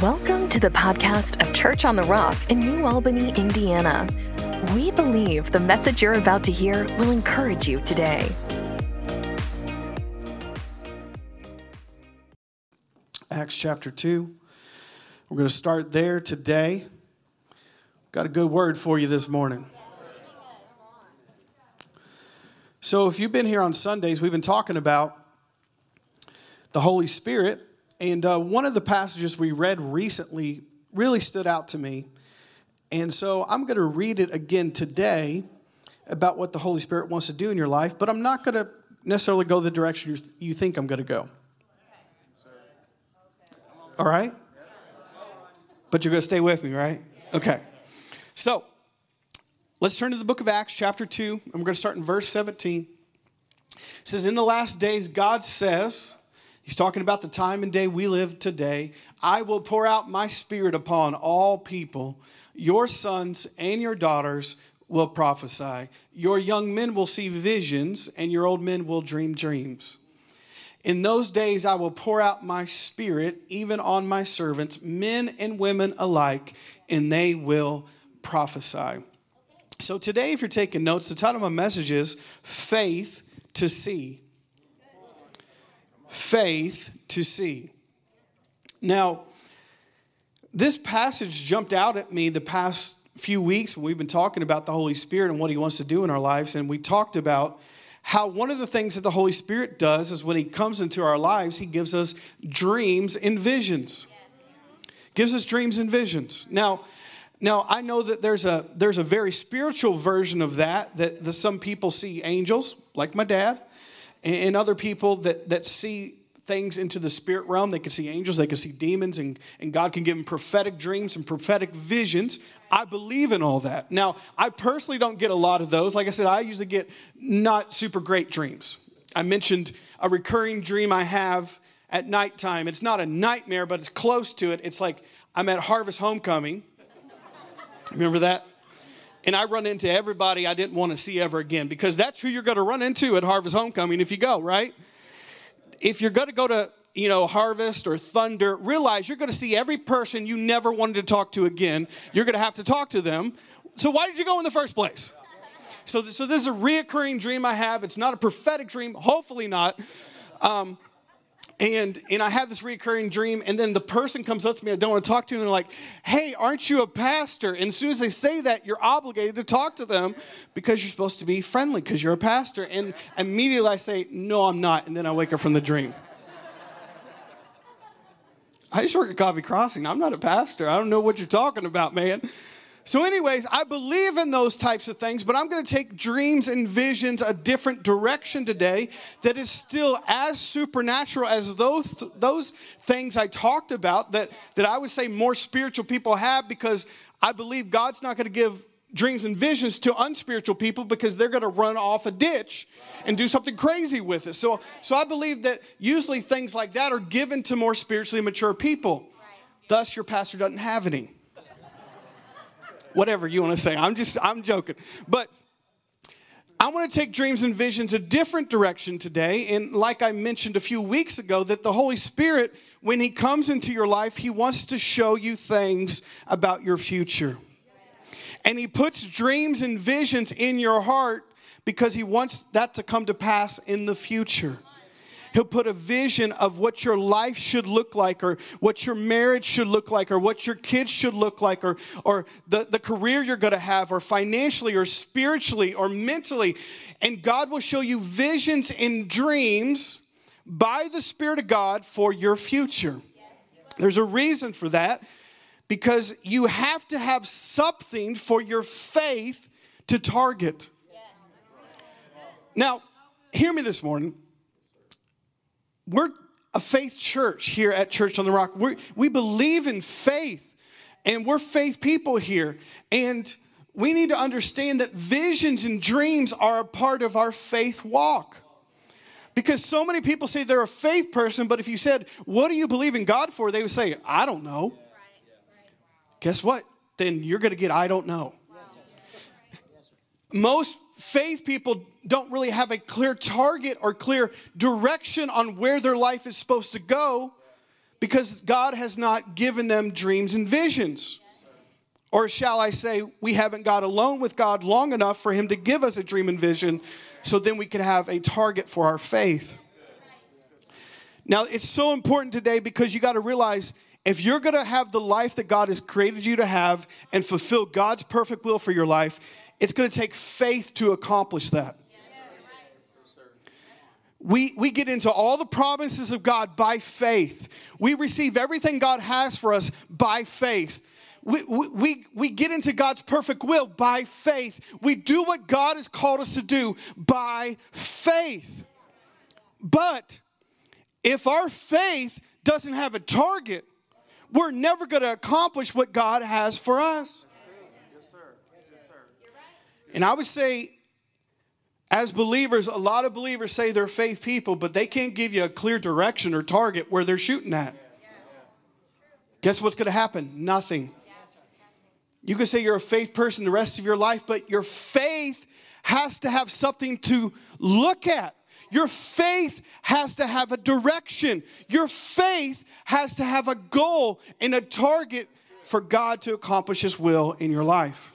Welcome to the podcast of Church on the Rock in New Albany, Indiana. We believe the message you're about to hear will encourage you today. Acts chapter 2. We're going to start there today. Got a good word for you this morning. So if you've been here on Sundays, we've been talking about the Holy Spirit. And one of the passages we read recently really stood out to me. And so I'm going to read it again today about what the Holy Spirit wants to do in your life, but I'm not going to necessarily go the direction you think I'm going to go. All right? But you're going to stay with me, right? Okay. So let's turn to the book of Acts, chapter 2. I'm going to start in verse 17. It says, "In the last days, God says..." He's talking about the time and day we live today. "I will pour out my spirit upon all people. Your sons and your daughters will prophesy. Your young men will see visions, and your old men will dream dreams. In those days I will pour out my spirit even on my servants, men and women alike, and they will prophesy." So today, if you're taking notes, the title of my message is Faith to See. Faith to see. Now, this passage jumped out at me the past few weeks. We've been talking about the Holy Spirit and what he wants to do in our lives. And we talked about how one of the things that the Holy Spirit does is when he comes into our lives, he gives us dreams and visions. Gives us dreams and visions. Now I know that there's a very spiritual version of that some people see angels, like my dad. And other people that see things into the spirit realm, they can see angels, they can see demons, and God can give them prophetic dreams and prophetic visions. I believe in all that. Now, I personally don't get a lot of those. Like I said, I usually get not super great dreams. I mentioned a recurring dream I have at nighttime. It's not a nightmare, but it's close to it. It's like I'm at Harvest Homecoming. Remember that? And I run into everybody I didn't want to see ever again, because that's who you're going to run into at Harvest Homecoming if you go, right? If you're going to go to, Harvest or Thunder, realize you're going to see every person you never wanted to talk to again. You're going to have to talk to them. So why did you go in the first place? So this is a reoccurring dream I have. It's not a prophetic dream. Hopefully not. And I have this recurring dream, and then the person comes up to me I don't want to talk to, and they're like, "Hey, aren't you a pastor?" And as soon as they say that, you're obligated to talk to them because you're supposed to be friendly because you're a pastor. And immediately I say, "No, I'm not," and then I wake up from the dream. I just work at Coffee Crossing. I'm not a pastor. I don't know what you're talking about, man. So anyways, I believe in those types of things, but I'm going to take dreams and visions a different direction today that is still as supernatural as those things I talked about that I would say more spiritual people have, because I believe God's not going to give dreams and visions to unspiritual people because they're going to run off a ditch and do something crazy with it. So I believe that usually things like that are given to more spiritually mature people. Thus, your pastor doesn't have any. Whatever you want to say. I'm joking. But I want to take dreams and visions a different direction today. And like I mentioned a few weeks ago, that the Holy Spirit, when he comes into your life, he wants to show you things about your future. And he puts dreams and visions in your heart because he wants that to come to pass in the future. He'll put a vision of what your life should look like, or what your marriage should look like, or what your kids should look like, or the career you're going to have, or financially, or spiritually, or mentally. And God will show you visions and dreams by the Spirit of God for your future. There's a reason for that, because you have to have something for your faith to target. Now, hear me this morning. We're a faith church here at Church on the Rock. We believe in faith, and we're faith people here. And we need to understand that visions and dreams are a part of our faith walk. Because so many people say they're a faith person, but if you said, "What do you believe in God for?" they would say, "I don't know." Guess what? Then you're going to get "I don't know." Most faith people don't really have a clear target or clear direction on where their life is supposed to go, because God has not given them dreams and visions. Or shall I say, we haven't got alone with God long enough for him to give us a dream and vision so then we can have a target for our faith. Now, it's so important today because you got to realize if you're going to have the life that God has created you to have and fulfill God's perfect will for your life, it's going to take faith to accomplish that. We get into all the promises of God by faith. We receive everything God has for us by faith. We get into God's perfect will by faith. We do what God has called us to do by faith. But if our faith doesn't have a target, we're never going to accomplish what God has for us. And I would say, as believers, a lot of believers say they're faith people, but they can't give you a clear direction or target where they're shooting at. Guess what's going to happen? Nothing. You can say you're a faith person the rest of your life, but your faith has to have something to look at. Your faith has to have a direction. Your faith has to have a goal and a target for God to accomplish his will in your life.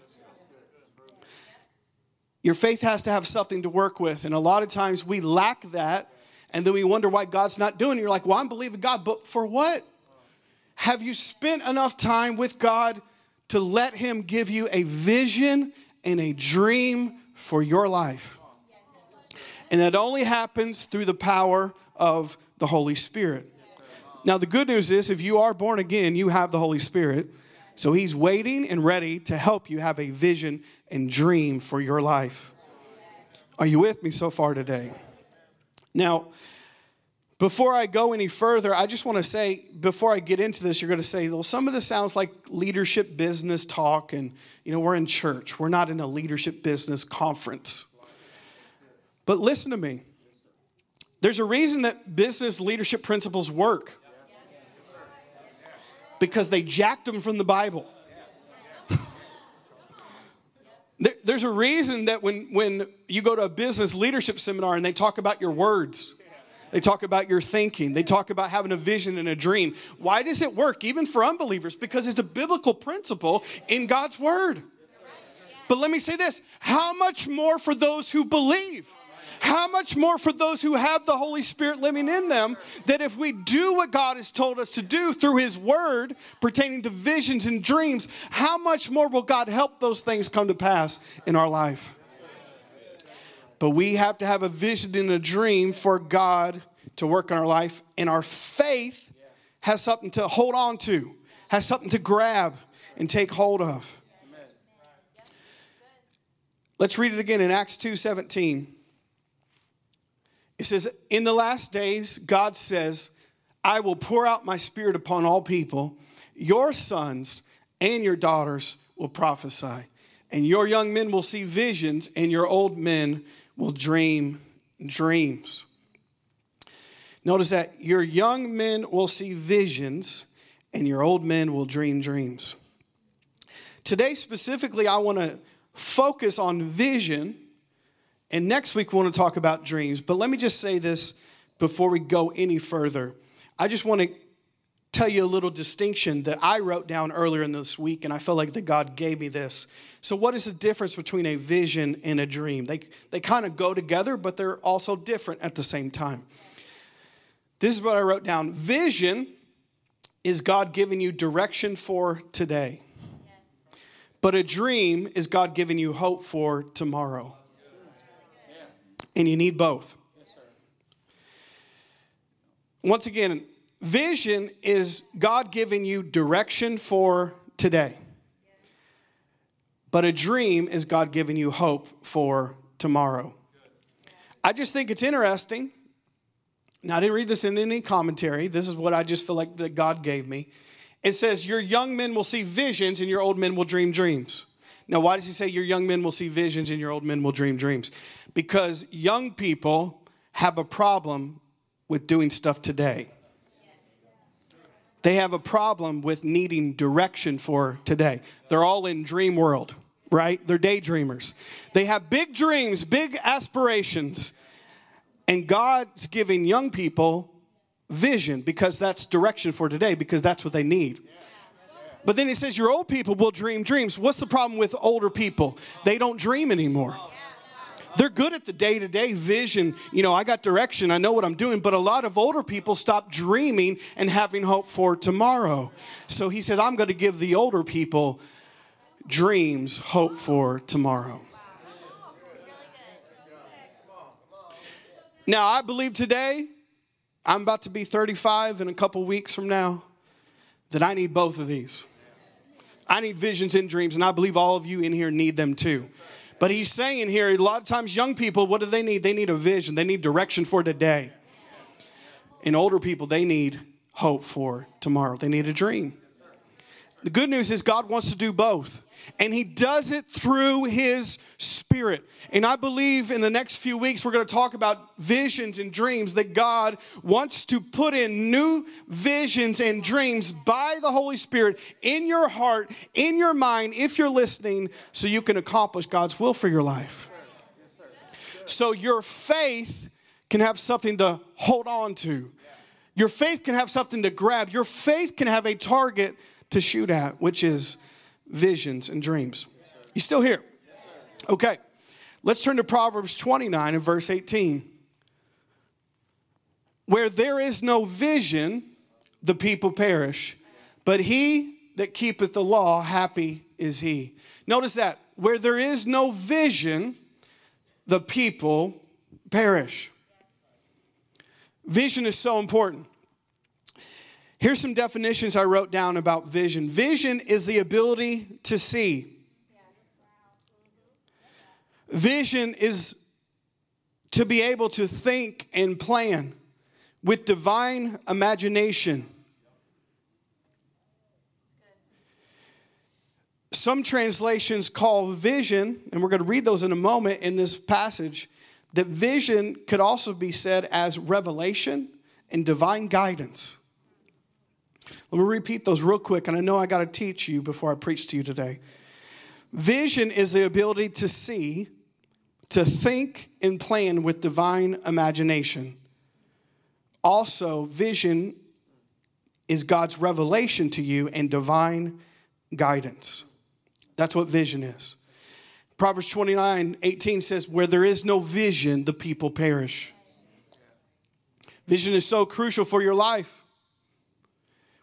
Your faith has to have something to work with. And a lot of times we lack that, and then we wonder why God's not doing it. You're like, well, I'm believing God, but for what? Have you spent enough time with God to let him give you a vision and a dream for your life? And that only happens through the power of the Holy Spirit. Now, the good news is if you are born again, you have the Holy Spirit. So he's waiting and ready to help you have a vision and dream for your life. Are you with me so far today? Now, before I go any further, I just want to say, before I get into this, you're going to say, well, some of this sounds like leadership business talk. And, you know, we're in church. We're not in a leadership business conference. But listen to me. There's a reason that business leadership principles work. Because they jacked them from the Bible. There's a reason that when you go to a business leadership seminar and they talk about your words, they talk about your thinking, they talk about having a vision and a dream. Why does it work even for unbelievers? Because it's a biblical principle in God's word. But let me say this, how much more for those who believe? How much more for those who have the Holy Spirit living in them, that if we do what God has told us to do through his word pertaining to visions and dreams, how much more will God help those things come to pass in our life? But we have to have a vision and a dream for God to work in our life. And our faith has something to hold on to, has something to grab and take hold of. Let's read it again in Acts 2:17. It says, in the last days, God says, I will pour out my spirit upon all people. Your sons and your daughters will prophesy, and your young men will see visions, and your old men will dream dreams. Notice that your young men will see visions, and your old men will dream dreams. Today, specifically, I want to focus on vision. And next week, we want to talk about dreams. But let me just say this before we go any further. I just want to tell you a little distinction that I wrote down earlier in this week, and I felt like that God gave me this. So what is the difference between a vision and a dream? They kind of go together, but they're also different at the same time. This is what I wrote down. Vision is God giving you direction for today. But a dream is God giving you hope for tomorrow. And you need both. Yes, sir. Once again, vision is God giving you direction for today. But a dream is God giving you hope for tomorrow. I just think it's interesting. Now, I didn't read this in any commentary. This is what I just feel like that God gave me. It says, your young men will see visions and your old men will dream dreams. Now, why does he say your young men will see visions and your old men will dream dreams? Because young people have a problem with doing stuff today. They have a problem with needing direction for today. They're all in dream world, right? They're daydreamers. They have big dreams, big aspirations. And God's giving young people vision, because that's direction for today, because that's what they need. But then he says, your old people will dream dreams. What's the problem with older people? They don't dream anymore. They're good at the day-to-day vision. You know, I got direction. I know what I'm doing. But a lot of older people stop dreaming and having hope for tomorrow. So he said, I'm going to give the older people dreams, hope for tomorrow. Now, I believe today, I'm about to be 35 in a couple weeks from now, that I need both of these. I need visions and dreams, and I believe all of you in here need them too. But he's saying here, a lot of times young people, what do they need? They need a vision. They need direction for today. And older people, they need hope for tomorrow. They need a dream. The good news is God wants to do both. And he does it through his Spirit. And I believe in the next few weeks, we're going to talk about visions and dreams, that God wants to put in new visions and dreams by the Holy Spirit in your heart, in your mind, if you're listening, so you can accomplish God's will for your life. So your faith can have something to hold on to. Your faith can have something to grab. Your faith can have a target to shoot at, which is visions and dreams. You still here? Okay, let's turn to Proverbs 29 and verse 18. Where there is no vision, the people perish, but he that keepeth the law, happy is he. Notice that. Where there is no vision, the people perish. Vision is so important. Here's some definitions I wrote down about vision. Vision is the ability to see. Vision is to be able to think and plan with divine imagination. Some translations call vision, and we're going to read those in a moment in this passage, that vision could also be said as revelation and divine guidance. Let me repeat those real quick, and I know I got to teach you before I preach to you today. Vision is the ability to see, to think and plan with divine imagination. Also, vision is God's revelation to you and divine guidance. That's what vision is. Proverbs 29:18 says, where there is no vision, the people perish. Vision is so crucial for your life.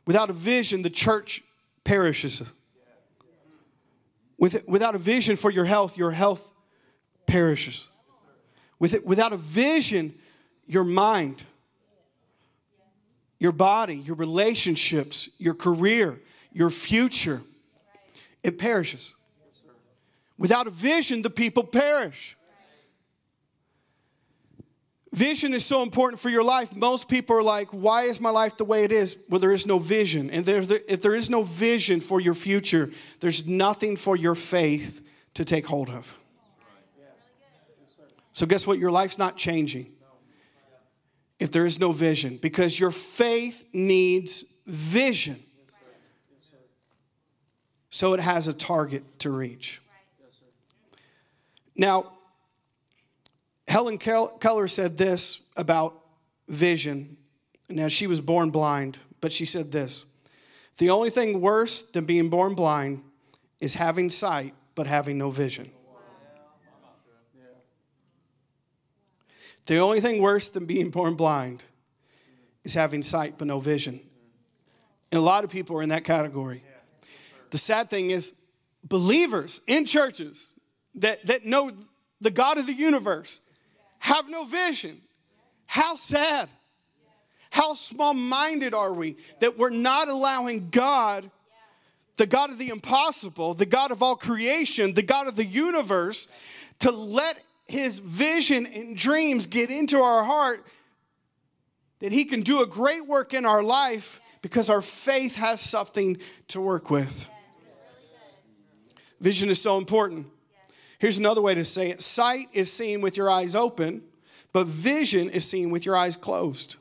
Without a vision, the church perishes. Without a vision for your health perishes. Without a vision, your mind, your body, your relationships, your career, your future, it perishes. Without a vision, the people perish. Vision is so important for your life. Most people are like, why is my life the way it is? Well, there is no vision. And if there is no vision for your future, there's nothing for your faith to take hold of. So guess what? Your life's not changing if there is no vision, because your faith needs vision so it has a target to reach. Now, Helen Keller said this about vision. Now, she was born blind, but she said this: the only thing worse than being born blind is having sight but having no vision. The only thing worse than being born blind is having sight but no vision. And a lot of people are in that category. The sad thing is, believers in churches that know the God of the universe have no vision. How sad. How small-minded are we that we're not allowing God, the God of the impossible, the God of all creation, the God of the universe, to let his vision and dreams get into our heart, that he can do a great work in our life because our faith has something to work with. Vision is so important. Here's another way to say it. Sight is seen with your eyes open, but vision is seen with your eyes closed.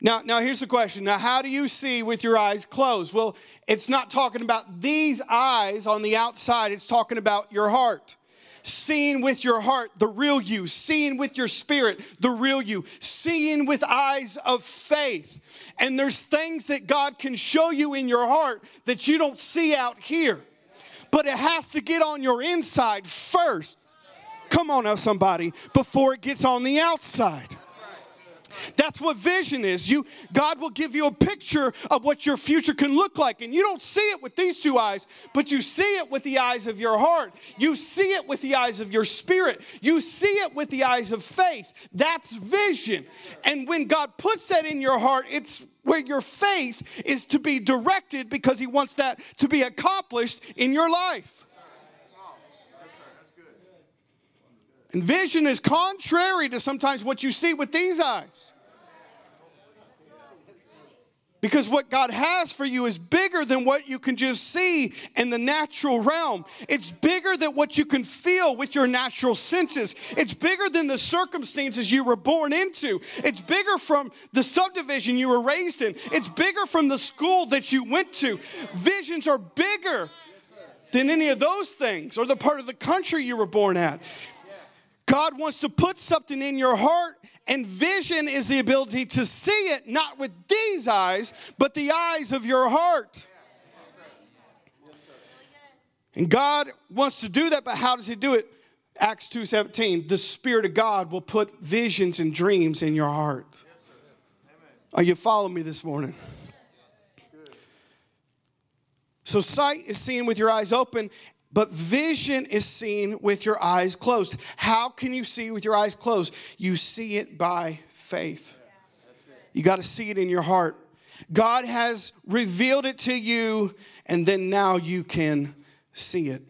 Now here's the question. Now, how do you see with your eyes closed? Well, it's not talking about these eyes on the outside. It's talking about your heart. seeing with your heart the real you, seeing with your spirit the real you, seeing with eyes of faith. And there's things that God can show you in your heart that you don't see out here. But it has to get on your inside first. Come on now, somebody, before it gets on the outside. That's what vision is. God will give you a picture of what your future can look like. And you don't see it with these two eyes, but you see it with the eyes of your heart. You see it with the eyes of your spirit. You see it with the eyes of faith. That's vision. And when God puts that in your heart, it's where your faith is to be directed because he wants that to be accomplished in your life. And vision is contrary to sometimes what you see with these eyes. Because what God has for you is bigger than what you can just see in the natural realm. It's bigger than what you can feel with your natural senses. It's bigger than the circumstances you were born into. It's bigger from the subdivision you were raised in. It's bigger from the school that you went to. Visions are bigger than any of those things or the part of the country you were born at. God wants to put something in your heart, and vision is the ability to see it, not with these eyes, but the eyes of your heart. And God wants to do that, but how does he do it? Acts 2:17, the Spirit of God will put visions and dreams in your heart. Are you following me this morning? So sight is seeing with your eyes open, but vision is seen with your eyes closed. How can you see with your eyes closed? You see it by faith. You got to see it in your heart. God has revealed it to you, and then now you can see it.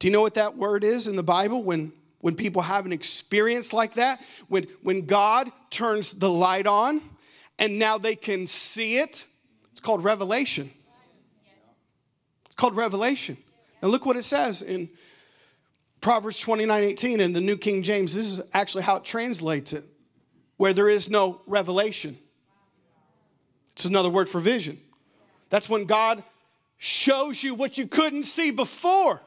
Do you know what that word is in the Bible? When people have an experience like that, when God turns the light on, and now they can see it, it's called revelation. Called revelation. And look what it says in Proverbs 29:18 in the New King James. This is actually how it translates it. Where there is no revelation. It's another word for vision. That's when God shows you what you couldn't see before.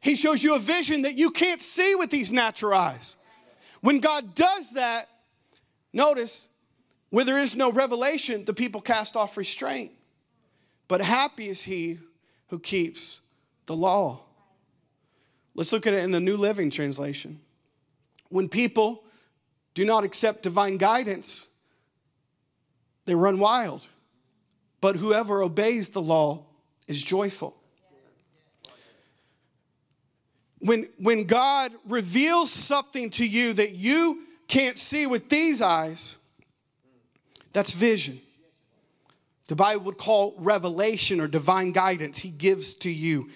He shows you a vision that you can't see with these natural eyes. When God does that, notice, where there is no revelation, the people cast off restraint. But happy is he who keeps the law. Let's look at it in the New Living Translation. When people do not accept divine guidance, they run wild. But whoever obeys the law is joyful. When God reveals something to you that you can't see with these eyes, that's vision. The Bible would call revelation or divine guidance he gives to you.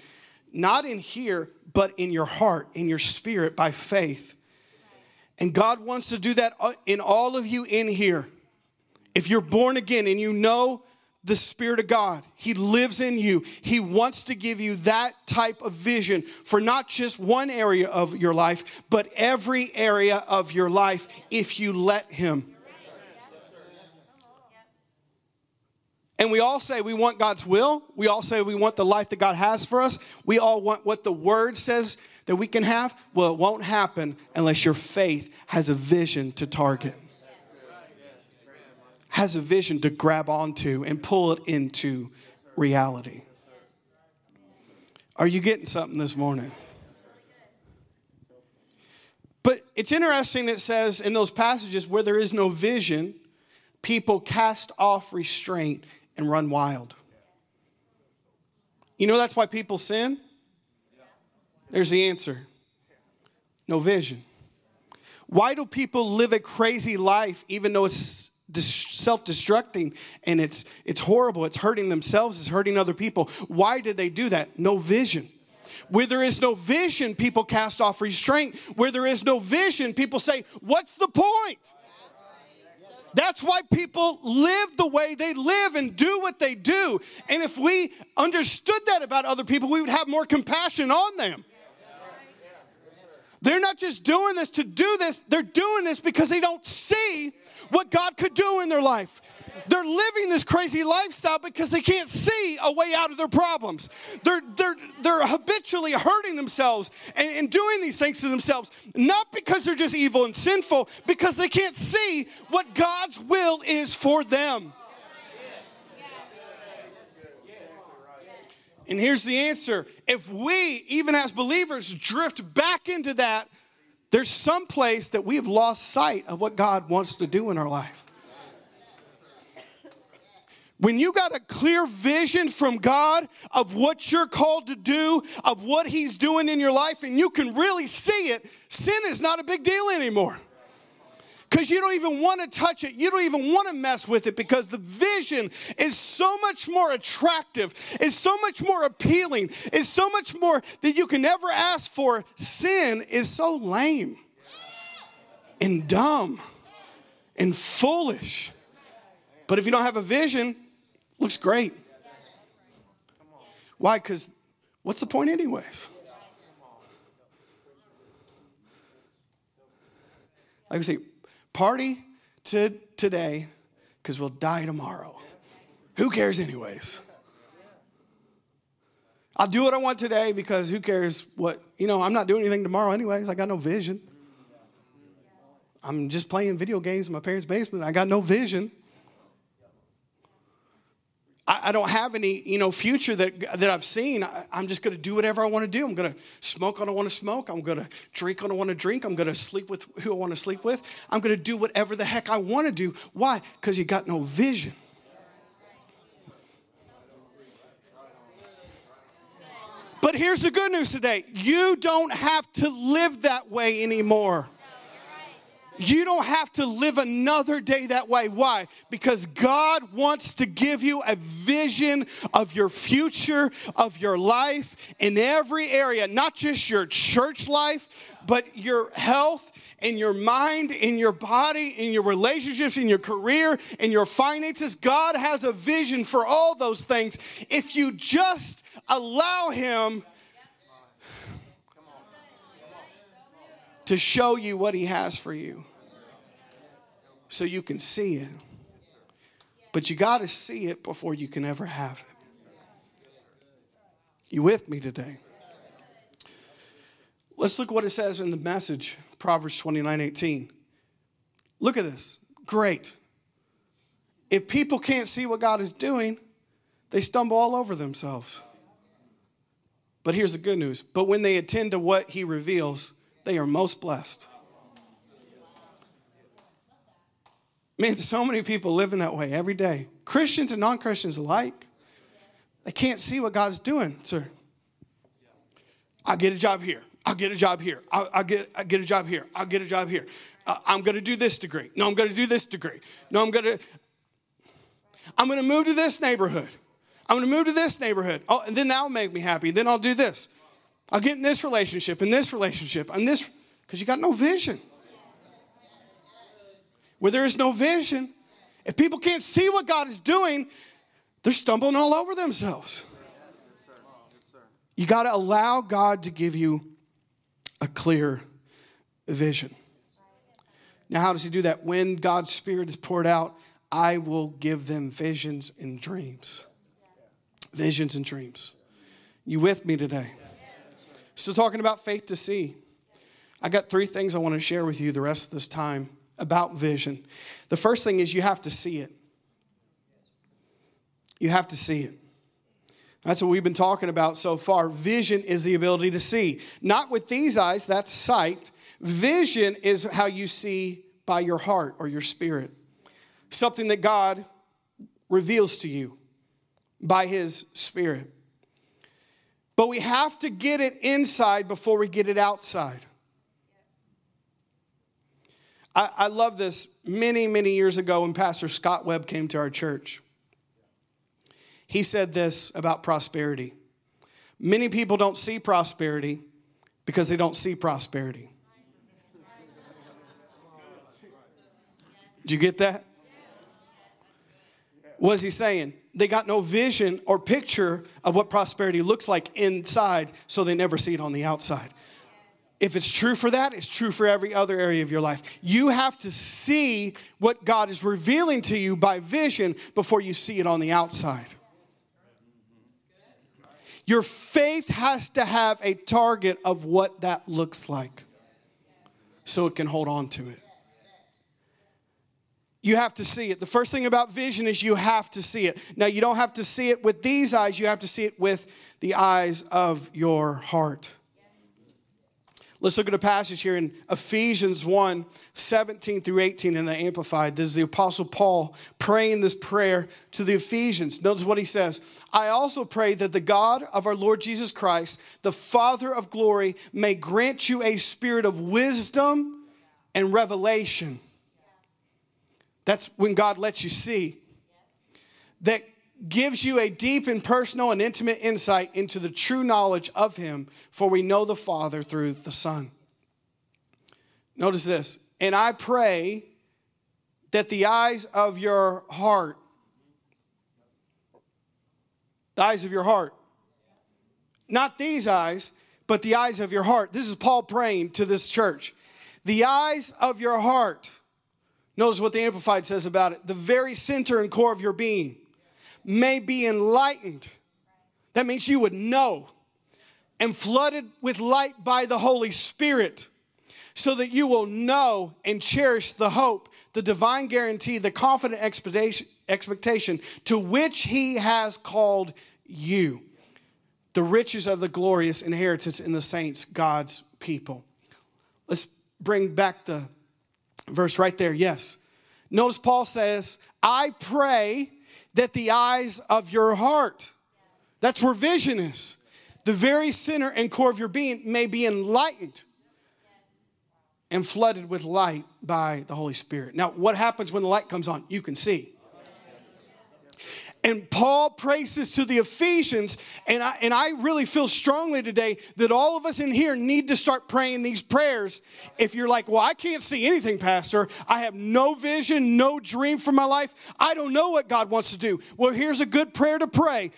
Not in here, but in your heart, in your spirit, by faith. And God wants to do that in all of you in here. If you're born again and you know the Spirit of God, he lives in you. He wants to give you that type of vision for not just one area of your life, but every area of your life if you let him. And we all say we want God's will. We all say we want the life that God has for us. We all want what the Word says that we can have. Well, it won't happen unless your faith has a vision to target. Has a vision to grab onto and pull it into reality. Are you getting something this morning? But it's interesting it says in those passages where there is no vision, people cast off restraint and run wild. You know that's why people sin? There's the answer. No vision. Why do people live a crazy life even though it's self-destructing and it's horrible, it's hurting themselves, it's hurting other people? Why did they do that? No vision. Where there is no vision, people cast off restraint. Where there is no vision, people say, "What's the point?" That's why people live the way they live and do what they do. And if we understood that about other people, we would have more compassion on them. They're not just doing this to do this. They're doing this because they don't see what God could do in their life. They're living this crazy lifestyle because they can't see a way out of their problems. They're habitually hurting themselves and doing these things to themselves, not because they're just evil and sinful, because they can't see what God's will is for them. And here's the answer. If we, even as believers, drift back into that, there's some place that we've lost sight of what God wants to do in our life. When you got a clear vision from God of what you're called to do, of what he's doing in your life, and you can really see it, sin is not a big deal anymore. Because you don't even want to touch it. You don't even want to mess with it because the vision is so much more attractive. It's so much more appealing. It's so much more that you can never ask for. Sin is so lame and dumb and foolish. But if you don't have a vision, it looks great. Why? Because what's the point anyways? Like we say, party to today because we'll die tomorrow. Who cares anyways? I'll do what I want today because who cares what, you know, I'm not doing anything tomorrow anyways. I got no vision. I'm just playing video games in my parents' basement. I got no vision. I don't have any, you know, future that I've seen. I'm just going to do whatever I want to do. I'm going to smoke when I want to smoke. I'm going to drink when I want to drink. I'm going to sleep with who I want to sleep with. I'm going to do whatever the heck I want to do. Why? Because you got no vision. But here's the good news today. You don't have to live that way anymore. You don't have to live another day that way. Why? Because God wants to give you a vision of your future, of your life in every area, not just your church life, but your health and your mind and your body and your relationships and your career and your finances. God has a vision for all those things. If you just allow him to show you what he has for you so you can see it. But you got to see it before you can ever have it. You with me today? Let's look what it says in the message, Proverbs 29:18. Look at this. Great. If people can't see what God is doing, they stumble all over themselves. But here's the good news. But when they attend to what he reveals, they are most blessed. Man, so many people living that way every day. Christians and non-Christians alike. They can't see what God's doing, sir. I'll get a job here. I'll get a job here. I'll get a job here. I'll get a job here. I'm going to do this degree. No, I'm going to do this degree. No, I'm going to move to this neighborhood. I'm going to move to this neighborhood. Oh, and then that'll make me happy. Then I'll do this. I'll get in this relationship, in this relationship, and this, because you got no vision. Where there is no vision, if people can't see what God is doing, they're stumbling all over themselves. You got to allow God to give you a clear vision. Now, how does he do that? When God's Spirit is poured out, I will give them visions and dreams. Visions and dreams. You with me today? So talking about faith to see, I got three things I want to share with you the rest of this time about vision. The first thing is you have to see it. You have to see it. That's what we've been talking about so far. Vision is the ability to see. Not with these eyes, that's sight. Vision is how you see by your heart or your spirit. Something that God reveals to you by his spirit. But we have to get it inside before we get it outside. I love this. Many years ago when Pastor Scott Webb came to our church, he said this about prosperity. Many people don't see prosperity because they don't see prosperity. Did you get that? What is he saying? They got no vision or picture of what prosperity looks like inside, so they never see it on the outside. If it's true for that, it's true for every other area of your life. You have to see what God is revealing to you by vision before you see it on the outside. Your faith has to have a target of what that looks like so it can hold on to it. You have to see it. The first thing about vision is you have to see it. Now, you don't have to see it with these eyes. You have to see it with the eyes of your heart. Let's look at a passage here in Ephesians 1, 17 through 18 in the Amplified. This is the Apostle Paul praying this prayer to the Ephesians. Notice what he says. I also pray that the God of our Lord Jesus Christ, the Father of glory, may grant you a spirit of wisdom and revelation. That's when God lets you see. That gives you a deep and personal and intimate insight into the true knowledge of him, for we know the Father through the Son. Notice this. And I pray that the eyes of your heart, not these eyes, but the eyes of your heart. This is Paul praying to this church. The eyes of your heart. Notice what the Amplified says about it. The very center and core of your being may be enlightened. That means you would know, and flooded with light by the Holy Spirit, so that you will know and cherish the hope, the divine guarantee, the confident expectation to which he has called you. The riches of the glorious inheritance in the saints, God's people. Let's bring back the verse right there. Yes. Notice Paul says, I pray that the eyes of your heart, that's where vision is, the very center and core of your being, may be enlightened and flooded with light by the Holy Spirit. Now, what happens when the light comes on? You can see. And Paul prays this to the Ephesians, and I really feel strongly today that all of us in here need to start praying these prayers. If you're like, well, I can't see anything, Pastor. I have no vision, no dream for my life. I don't know what God wants to do. Well, here's a good prayer to pray.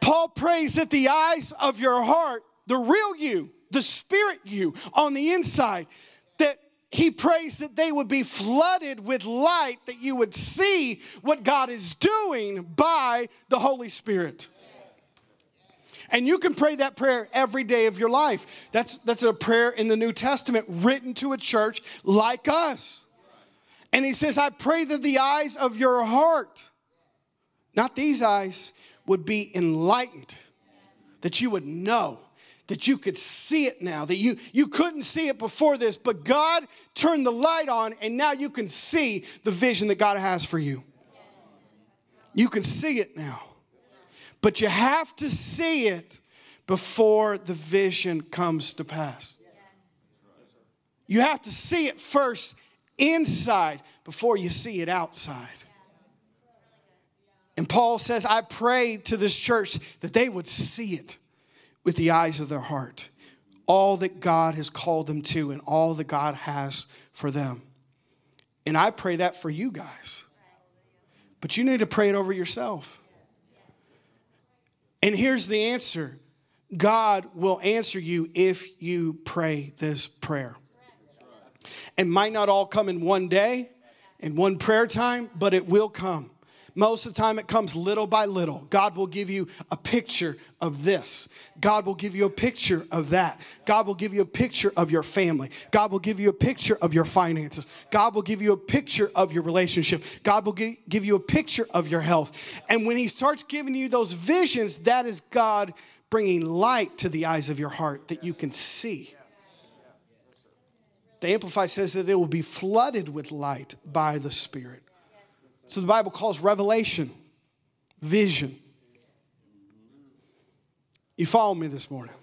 Paul prays that the eyes of your heart, the real you, the spirit you on the inside, that he prays that they would be flooded with light, that you would see what God is doing by the Holy Spirit. And you can pray that prayer every day of your life. That's a prayer in the New Testament written to a church like us. And he says, I pray that the eyes of your heart, not these eyes, would be enlightened, that you would know. That you could see it now, that you couldn't see it before this, but God turned the light on, and now you can see the vision that God has for you. You can see it now. But you have to see it before the vision comes to pass. You have to see it first inside before you see it outside. And Paul says, I pray to this church that they would see it with the eyes of their heart, all that God has called them to and all that God has for them. And I pray that for you guys. But you need to pray it over yourself. And here's the answer. God will answer you if you pray this prayer. It might not all come in one day, in one prayer time, but it will come. Most of the time it comes little by little. God will give you a picture of this. God will give you a picture of that. God will give you a picture of your family. God will give you a picture of your finances. God will give you a picture of your relationship. God will give you a picture of your health. And when he starts giving you those visions, that is God bringing light to the eyes of your heart that you can see. The Amplified says that it will be flooded with light by the Spirit. So the Bible calls revelation, vision. You follow me this morning?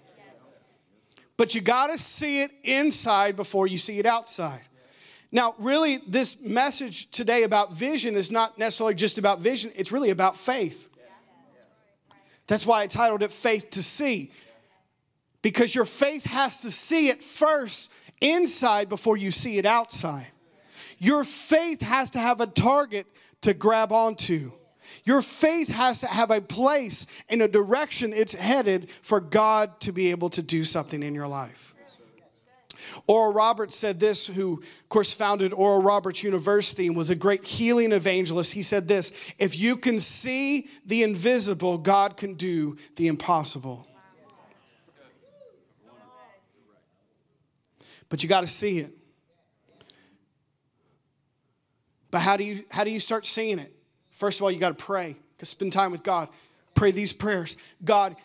But you got to see it inside before you see it outside. Now, really, this message today about vision is not necessarily just about vision. It's really about faith. That's why I titled it Faith to See. Because your faith has to see it first inside before you see it outside. Your faith has to have a target to grab onto. Your faith has to have a place and a direction it's headed for God to be able to do something in your life. Oral Roberts said this, who, of course, founded Oral Roberts University and was a great healing evangelist. He said this, "If you can see the invisible, God can do the impossible." But you got to see it. But how do you start seeing it? First of all, you got to pray. Spend time with God. Pray these prayers. God,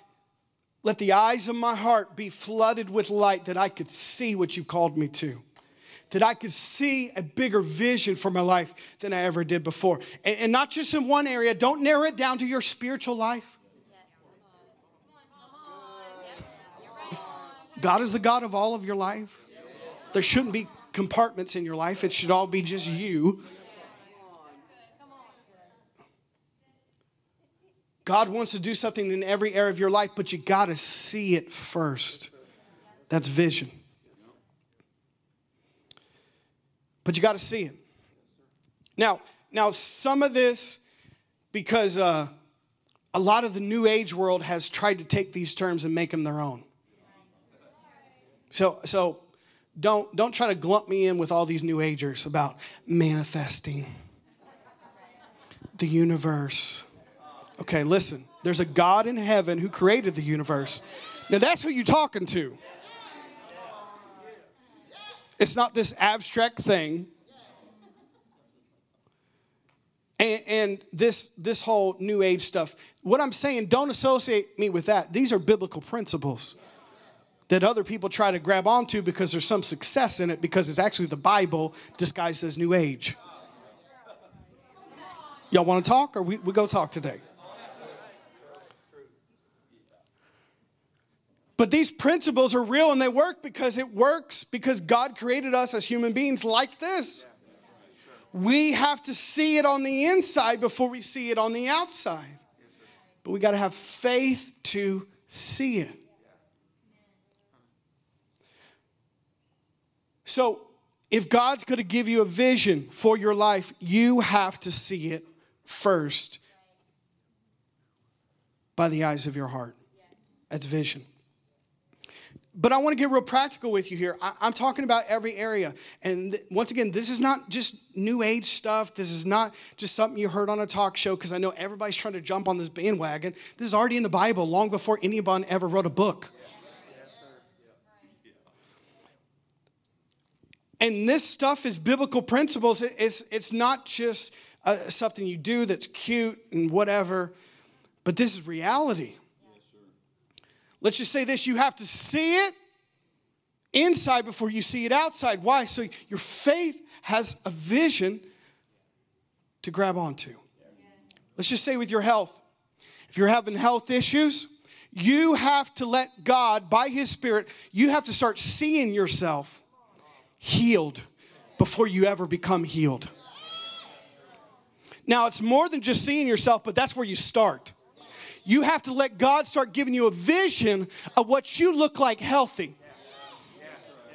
let the eyes of my heart be flooded with light, that I could see what you've called me to, that I could see a bigger vision for my life than I ever did before. And not just in one area. Don't narrow it down to your spiritual life. God is the God of all of your life. There shouldn't be compartments in your life. It should all be just you. God wants to do something in every area of your life, but you got to see it first. That's vision. But you got to see it. Now, some of this, because a lot of the New Age world has tried to take these terms and make them their own. So don't try to glump me in with all these New Agers about manifesting the universe. Okay, listen, there's a God in heaven who created the universe. Now, that's who you're talking to. It's not this abstract thing. And this whole New Age stuff, what I'm saying, don't associate me with that. These are biblical principles that other people try to grab onto because there's some success in it, because it's actually the Bible disguised as New Age. Y'all want to talk, or we go talk today? But these principles are real, and they work because it works, because God created us as human beings like this. We have to see it on the inside before we see it on the outside. But we got to have faith to see it. So if God's going to give you a vision for your life, you have to see it first by the eyes of your heart. That's vision. But I want to get real practical with you here. I'm talking about every area. And once again, this is not just New Age stuff. This is not just something you heard on a talk show, because I know everybody's trying to jump on this bandwagon. This is already in the Bible long before anyone ever wrote a book. And this stuff is biblical principles. It's not just something you do that's cute and whatever. But this is reality. Let's just say this. You have to see it inside before you see it outside. Why? So your faith has a vision to grab onto. Let's just say with your health. If you're having health issues, you have to let God, by His Spirit, you have to start seeing yourself healed before you ever become healed. Now, it's more than just seeing yourself, but that's where you start. You have to let God start giving you a vision of what you look like healthy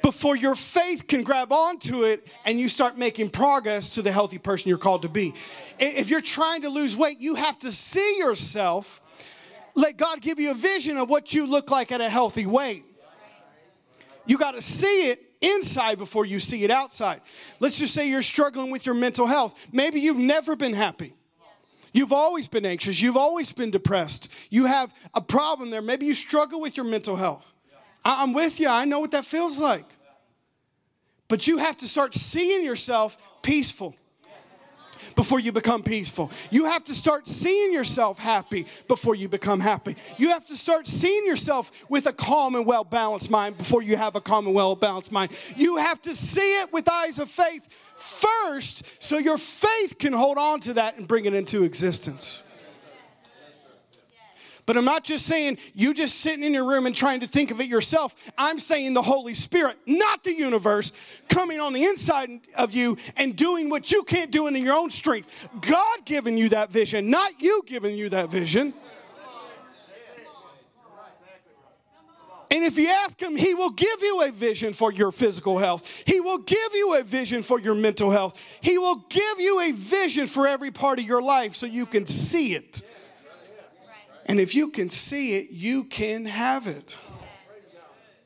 before your faith can grab onto it and you start making progress to the healthy person you're called to be. If you're trying to lose weight, you have to see yourself. Let God give you a vision of what you look like at a healthy weight. You got to see it inside before you see it outside. Let's just say you're struggling with your mental health. Maybe you've never been happy. You've always been anxious. You've always been depressed. You have a problem there. Maybe you struggle with your mental health. I'm with you. I know what that feels like. But you have to start seeing yourself peaceful before you become peaceful. You have to start seeing yourself happy before you become happy. You have to start seeing yourself with a calm and well-balanced mind before you have a calm and well-balanced mind. You have to see it with eyes of faith first, so your faith can hold on to that and bring it into existence. But I'm not just saying you just sitting in your room and trying to think of it yourself. I'm saying the Holy Spirit, not the universe, coming on the inside of you and doing what you can't do in your own strength. God giving you that vision, not you giving you that vision. And if you ask Him, He will give you a vision for your physical health. He will give you a vision for your mental health. He will give you a vision for every part of your life so you can see it. And if you can see it, you can have it.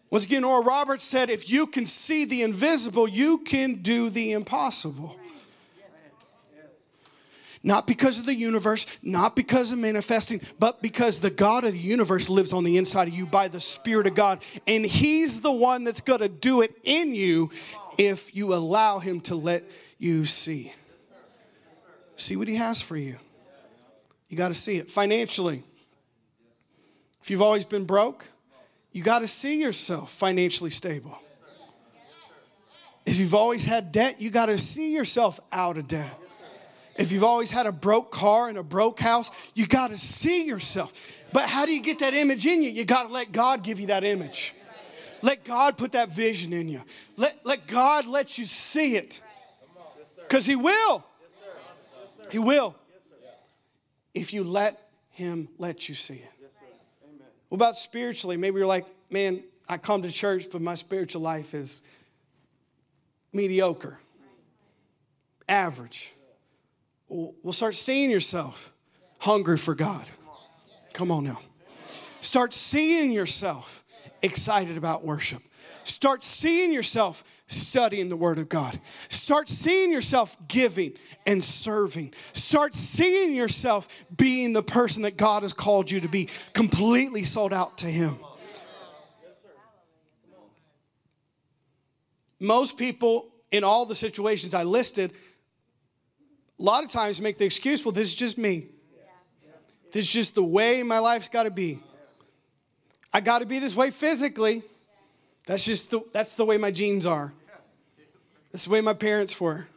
Once again, Oral Roberts said, if you can see the invisible, you can do the impossible. Not because of the universe, not because of manifesting, but because the God of the universe lives on the inside of you by the Spirit of God. And He's the one that's going to do it in you if you allow Him to let you see. See what He has for you. You got to see it. Financially, if you've always been broke, you got to see yourself financially stable. If you've always had debt, you got to see yourself out of debt. If you've always had a broke car and a broke house, you got to see yourself. But how do you get that image in you? You got to let God give you that image. Let God put that vision in you. Let God let you see it. Because He will. He will. If you let Him let you see it. What about spiritually? Maybe you're like, man, I come to church, but my spiritual life is mediocre, average. Well, start seeing yourself hungry for God. Come on now. Start seeing yourself excited about worship. Start seeing yourself studying the Word of God. Start seeing yourself giving and serving. Start seeing yourself being the person that God has called you to be, completely sold out to Him. Most people in all the situations I listed, a lot of times make the excuse, well, this is just me. This is just the way my life's got to be. I got to be this way physically. That's the way my genes are. That's the way my parents were.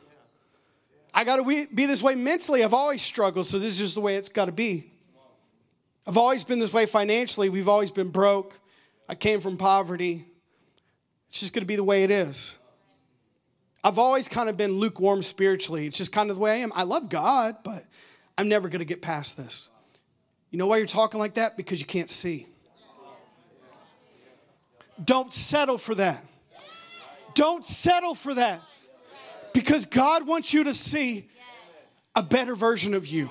I got to be this way mentally. I've always struggled, so this is just the way it's got to be. I've always been this way financially. We've always been broke. I came from poverty. It's just going to be the way it is. I've always kind of been lukewarm spiritually. It's just kind of the way I am. I love God, but I'm never going to get past this. You know why you're talking like that? Because you can't see. Don't settle for that. Don't settle for that. Because God wants you to see a better version of you.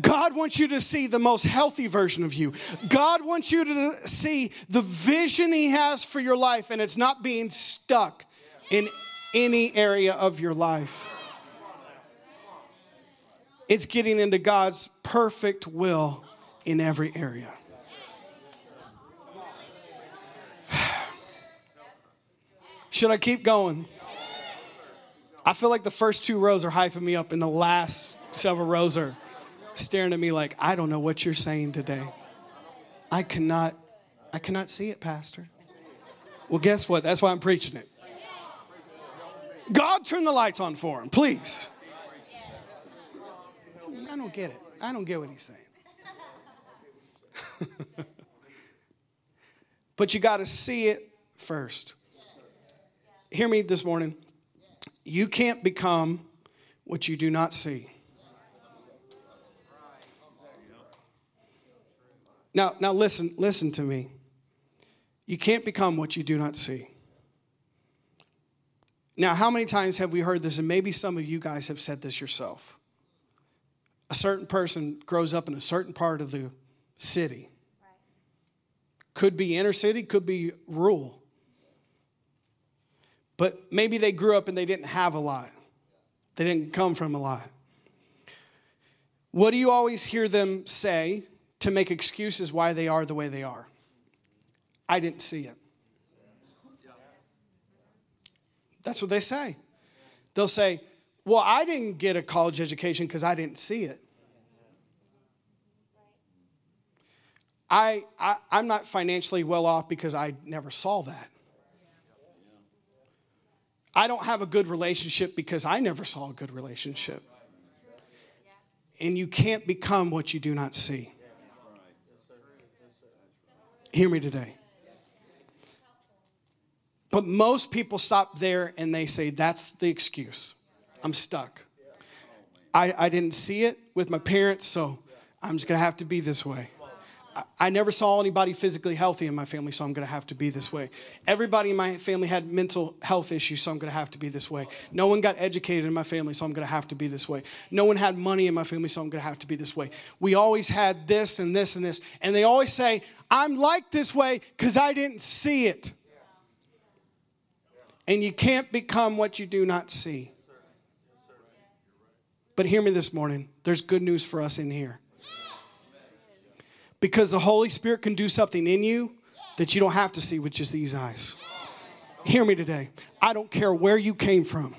God wants you to see the most healthy version of you. God wants you to see the vision He has for your life, and it's not being stuck in any area of your life. It's getting into God's perfect will in every area. Should I keep going? I feel like the first two rows are hyping me up, and the last several rows are staring at me like, I don't know what you're saying today. I cannot see it, Pastor. Well, guess what? That's why I'm preaching it. God, turn the lights on for him, please. I don't get it. I don't get what he's saying. But you got to see it first. Hear me this morning. You can't become what you do not see. Now listen to me. You can't become what you do not see. Now, how many times have we heard this? And maybe some of you guys have said this yourself. A certain person grows up in a certain part of the city. Could be inner city, could be rural. But maybe they grew up and they didn't have a lot. They didn't come from a lot. What do you always hear them say to make excuses why they are the way they are? I didn't see it. That's what they say. They'll say, well, I didn't get a college education because I didn't see it. I'm not financially well off because I never saw that. I don't have a good relationship because I never saw a good relationship. And you can't become what you do not see. Hear me today. But most people stop there and they say, that's the excuse. I'm stuck. I didn't see it with my parents, so I'm just going to have to be this way. I never saw anybody physically healthy in my family, so I'm going to have to be this way. Everybody in my family had mental health issues, so I'm going to have to be this way. No one got educated in my family, so I'm going to have to be this way. No one had money in my family, so I'm going to have to be this way. We always had this and this and this. And they always say, I'm like this way because I didn't see it. And you can't become what you do not see. But hear me this morning. There's good news for us in here. Because the Holy Spirit can do something in you that you don't have to see with just these eyes. Hear me today. I don't care where you came from.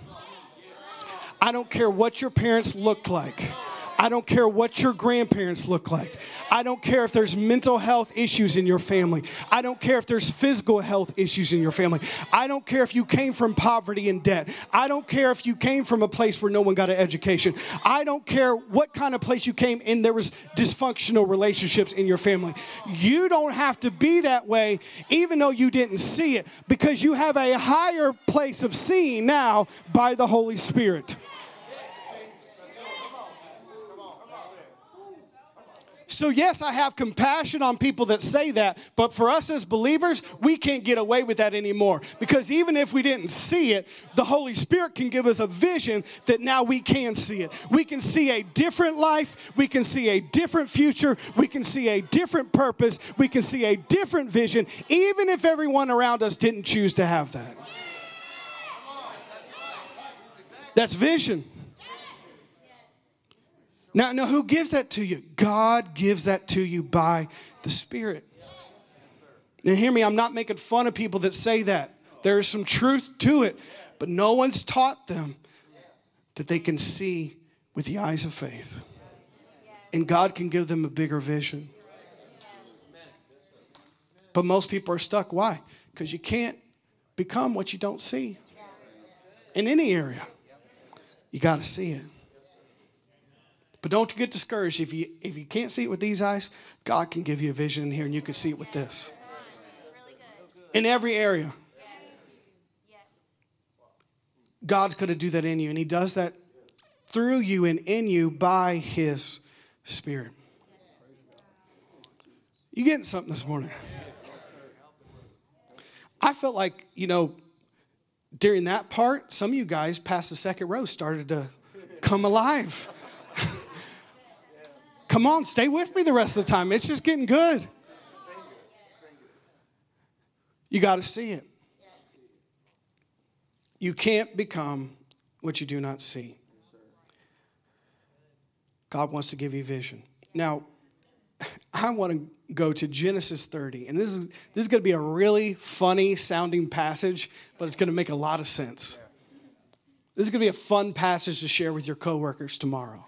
I don't care what your parents looked like. I don't care what your grandparents look like. I don't care if there's mental health issues in your family. I don't care if there's physical health issues in your family. I don't care if you came from poverty and debt. I don't care if you came from a place where no one got an education. I don't care what kind of place you came in, there was dysfunctional relationships in your family. You don't have to be that way even though you didn't see it, because you have a higher place of seeing now by the Holy Spirit. So yes, I have compassion on people that say that, but for us as believers, we can't get away with that anymore. Because even if we didn't see it, the Holy Spirit can give us a vision that now we can see it. We can see a different life. We can see a different future. We can see a different purpose. We can see a different vision, even if everyone around us didn't choose to have that. That's vision. Now, who gives that to you? God gives that to you by the Spirit. Now, hear me, I'm not making fun of people that say that. There is some truth to it, but no one's taught them that they can see with the eyes of faith. And God can give them a bigger vision. But most people are stuck. Why? Because you can't become what you don't see. In any area, you got to see it. But don't get discouraged. If you can't see it with these eyes, God can give you a vision in here and you can see it with this. In every area. God's going to do that in you. And he does that through you and in you by his Spirit. You getting something this morning? I felt like, during that part, some of you guys past the second row started to come alive. Come on, stay with me the rest of the time. It's just getting good. You got to see it. You can't become what you do not see. God wants to give you vision. Now, I want to go to Genesis 30. And this is going to be a really funny sounding passage, but it's going to make a lot of sense. This is going to be a fun passage to share with your coworkers tomorrow.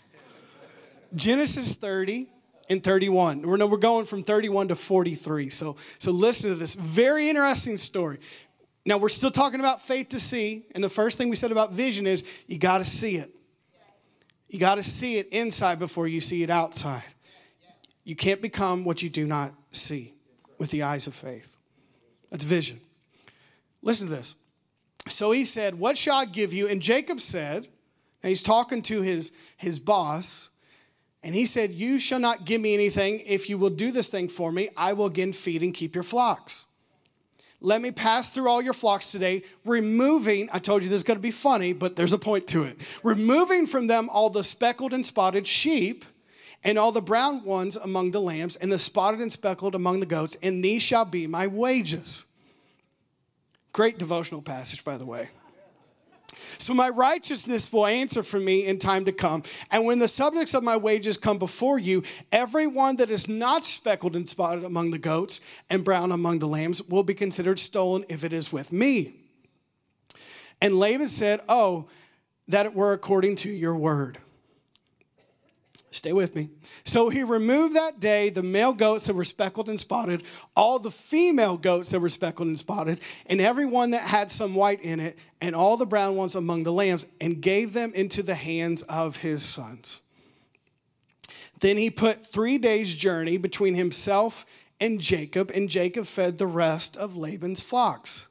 Genesis 30 and 31. We're going from 31 to 43. So listen to this. Very interesting story. Now, we're still talking about faith to see. And the first thing we said about vision is you got to see it. You got to see it inside before you see it outside. You can't become what you do not see with the eyes of faith. That's vision. Listen to this. So he said, what shall I give you? And Jacob said, and he's talking to his boss, and he said, you shall not give me anything. If you will do this thing for me, I will again feed and keep your flocks. Let me pass through all your flocks today, removing, I told you this is going to be funny, but there's a point to it, removing from them all the speckled and spotted sheep and all the brown ones among the lambs and the spotted and speckled among the goats, and these shall be my wages. Great devotional passage, by the way. So my righteousness will answer for me in time to come. And when the subjects of my wages come before you, everyone that is not speckled and spotted among the goats and brown among the lambs will be considered stolen if it is with me. And Laban said, oh, that it were according to your word. Stay with me. So he removed that day the male goats that were speckled and spotted, all the female goats that were speckled and spotted, and every one that had some white in it, and all the brown ones among the lambs, and gave them into the hands of his sons. Then he put 3 days' journey between himself and Jacob fed the rest of Laban's flocks.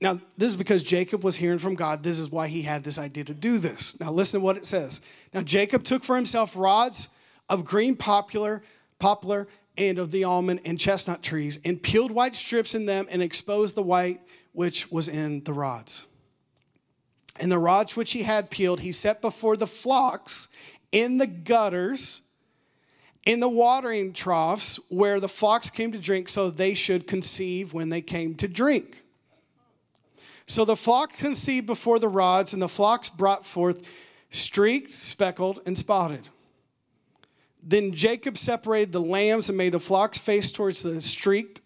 Now, this is because Jacob was hearing from God. This is why he had this idea to do this. Now, listen to what it says. Now, Jacob took for himself rods of green poplar, poplar, and of the almond and chestnut trees, and peeled white strips in them, and exposed the white which was in the rods. And the rods which he had peeled, he set before the flocks in the gutters, in the watering troughs, where the flocks came to drink, so they should conceive when they came to drink. So the flock conceived before the rods, and the flocks brought forth streaked, speckled, and spotted. Then Jacob separated the lambs and made the flocks face towards the streaked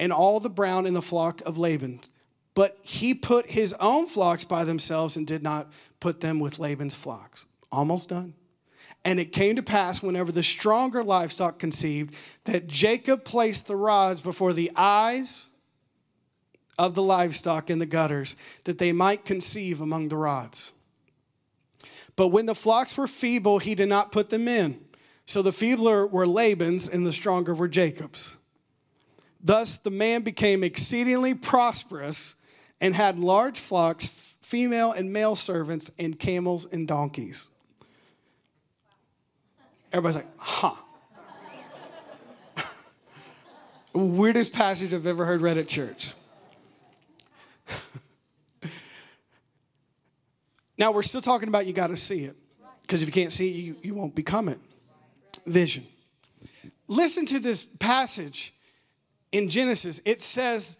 and all the brown in the flock of Laban. But he put his own flocks by themselves and did not put them with Laban's flocks. Almost done. And it came to pass, whenever the stronger livestock conceived, that Jacob placed the rods before the eyes of the livestock in the gutters, that they might conceive among the rods. But when the flocks were feeble, he did not put them in. So the feebler were Laban's, and the stronger were Jacob's. Thus the man became exceedingly prosperous, and had large flocks, female and male servants, and camels and donkeys. Everybody's like, huh. Weirdest passage I've ever heard read at church. Now, we're still talking about you got to see it. Because if you can't see it, you won't become it. Vision. Listen to this passage in Genesis. It says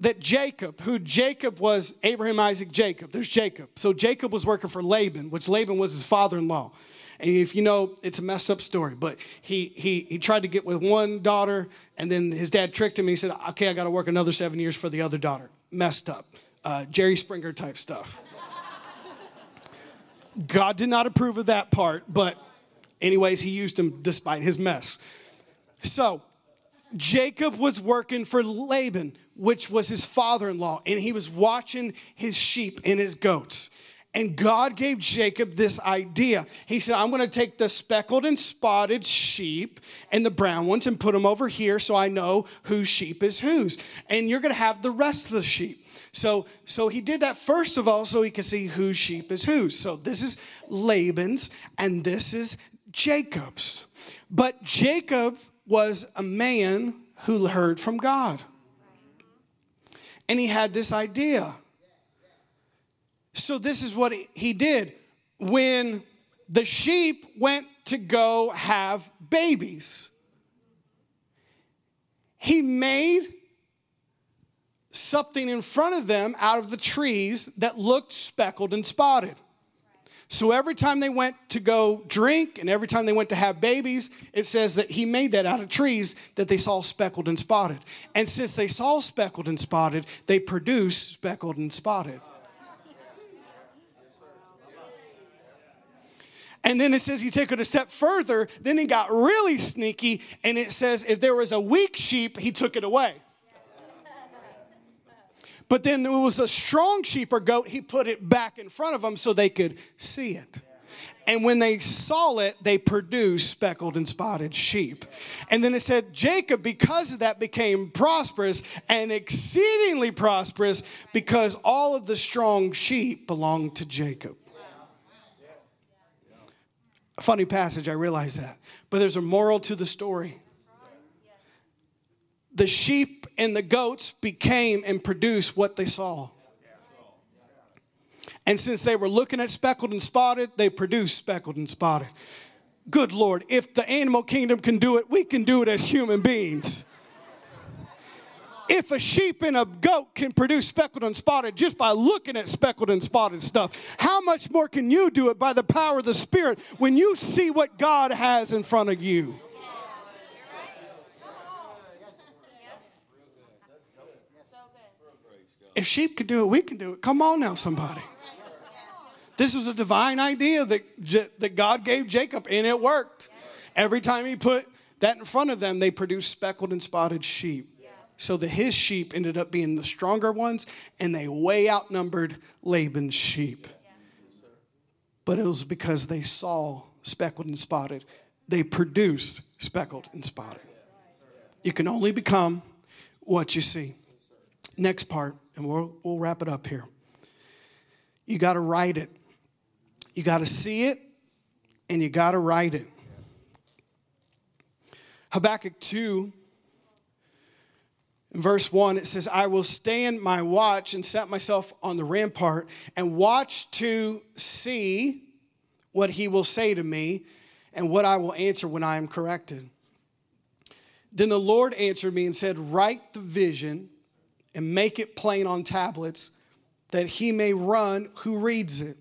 that Jacob, who Jacob was Abraham, Isaac, Jacob. There's Jacob. So Jacob was working for Laban, which Laban was his father-in-law. And if you know, it's a messed up story. But he tried to get with one daughter, and then his dad tricked him. He said, okay, I got to work another 7 years for the other daughter. Messed up. Jerry Springer type stuff. God did not approve of that part, but anyways, he used him despite his mess. So Jacob was working for Laban, which was his father-in-law, and he was watching his sheep and his goats. And God gave Jacob this idea. He said, I'm going to take the speckled and spotted sheep and the brown ones and put them over here so I know whose sheep is whose. And you're going to have the rest of the sheep. So he did that first of all so he could see whose sheep is whose. So this is Laban's and this is Jacob's. But Jacob was a man who heard from God. And he had this idea. So this is what he did. When the sheep went to go have babies, he made something in front of them out of the trees that looked speckled and spotted. So every time they went to go drink and every time they went to have babies, it says that he made that out of trees that they saw speckled and spotted. And since they saw speckled and spotted, they produced speckled and spotted. And then it says he took it a step further. Then he got really sneaky. And it says if there was a weak sheep, he took it away. But then there was a strong sheep or goat. He put it back in front of them so they could see it. And when they saw it, they produced speckled and spotted sheep. And then it said Jacob, because of that, became prosperous and exceedingly prosperous because all of the strong sheep belonged to Jacob. A funny passage, I realize that. But there's a moral to the story. The sheep and the goats became and produced what they saw. And since they were looking at speckled and spotted, they produced speckled and spotted. Good Lord, if the animal kingdom can do it, we can do it as human beings. If a sheep and a goat can produce speckled and spotted just by looking at speckled and spotted stuff, how much more can you do it by the power of the Spirit when you see what God has in front of you? If sheep could do it, we can do it. Come on now, somebody. This was a divine idea that God gave Jacob, and it worked. Every time he put that in front of them, they produced speckled and spotted sheep. So that his sheep ended up being the stronger ones, and they way outnumbered Laban's sheep. But it was because they saw speckled and spotted. They produced speckled and spotted. You can only become what you see. Next part, and we'll wrap it up here. You got to write it. You got to see it, and you got to write it. Habakkuk 2, in verse 1, it says, I will stand my watch and set myself on the rampart and watch to see what he will say to me and what I will answer when I am corrected. Then the Lord answered me and said, write the vision and make it plain on tablets that he may run who reads it.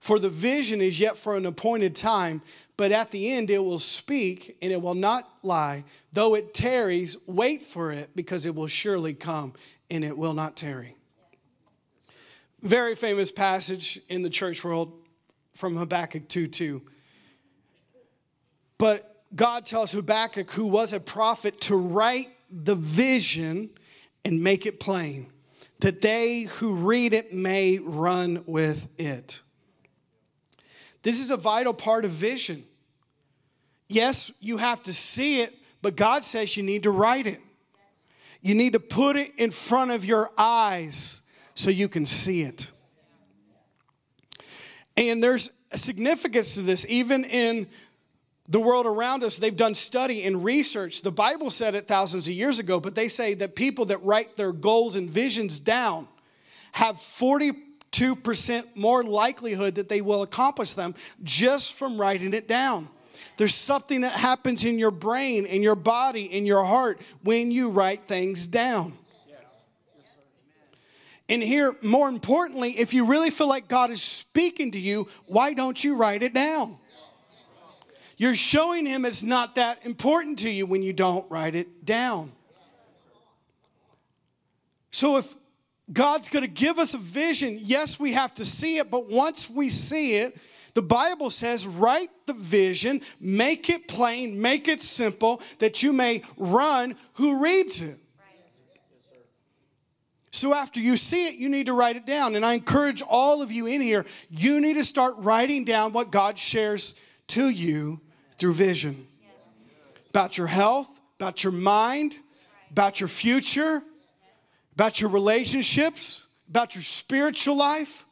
For the vision is yet for an appointed time, but at the end it will speak and it will not lie. Though it tarries, wait for it, because it will surely come and it will not tarry. Very famous passage in the church world from Habakkuk 2:2. But God tells Habakkuk, who was a prophet, to write the vision and make it plain, that they who read it may run with it. This is a vital part of vision. Yes, you have to see it, but God says you need to write it. You need to put it in front of your eyes so you can see it. And there's a significance to this. Even in the world around us, they've done study and research. The Bible said it thousands of years ago, but they say that people that write their goals and visions down have 42% more likelihood that they will accomplish them just from writing it down. There's something that happens in your brain, in your body, in your heart when you write things down. And here, more importantly, if you really feel like God is speaking to you, why don't you write it down? You're showing him it's not that important to you when you don't write it down. So if God's going to give us a vision, yes, we have to see it, but once we see it, the Bible says, write the vision, make it plain, make it simple, that you may run who reads it. Right. So after you see it, you need to write it down. And I encourage all of you in here, you need to start writing down what God shares to you through vision. Yes. About your health, about your mind, about your future, about your relationships, about your spiritual life.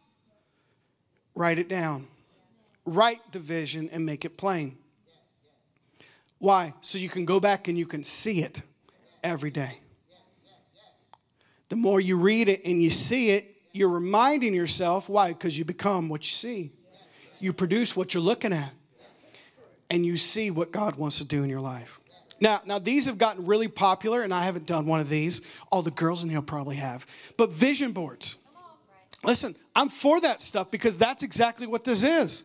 Write it down. Write the vision and make it plain. Why? So you can go back and you can see it every day. The more you read it and you see it, you're reminding yourself. Why? Because you become what you see. You produce what you're looking at. And you see what God wants to do in your life. Now, these have gotten really popular, and I haven't done one of these. All the girls in here probably have. But vision boards. Listen, I'm for that stuff because that's exactly what this is.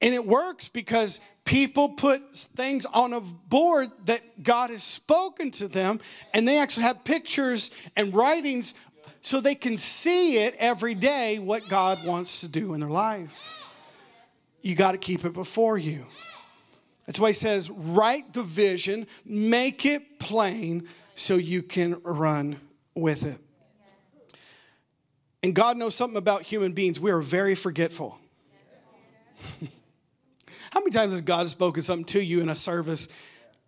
And it works because people put things on a board that God has spoken to them, and they actually have pictures and writings so they can see it every day, what God wants to do in their life. You got to keep it before you. That's why he says, write the vision, make it plain so you can run with it. And God knows something about human beings. We are very forgetful. How many times has God spoken something to you in a service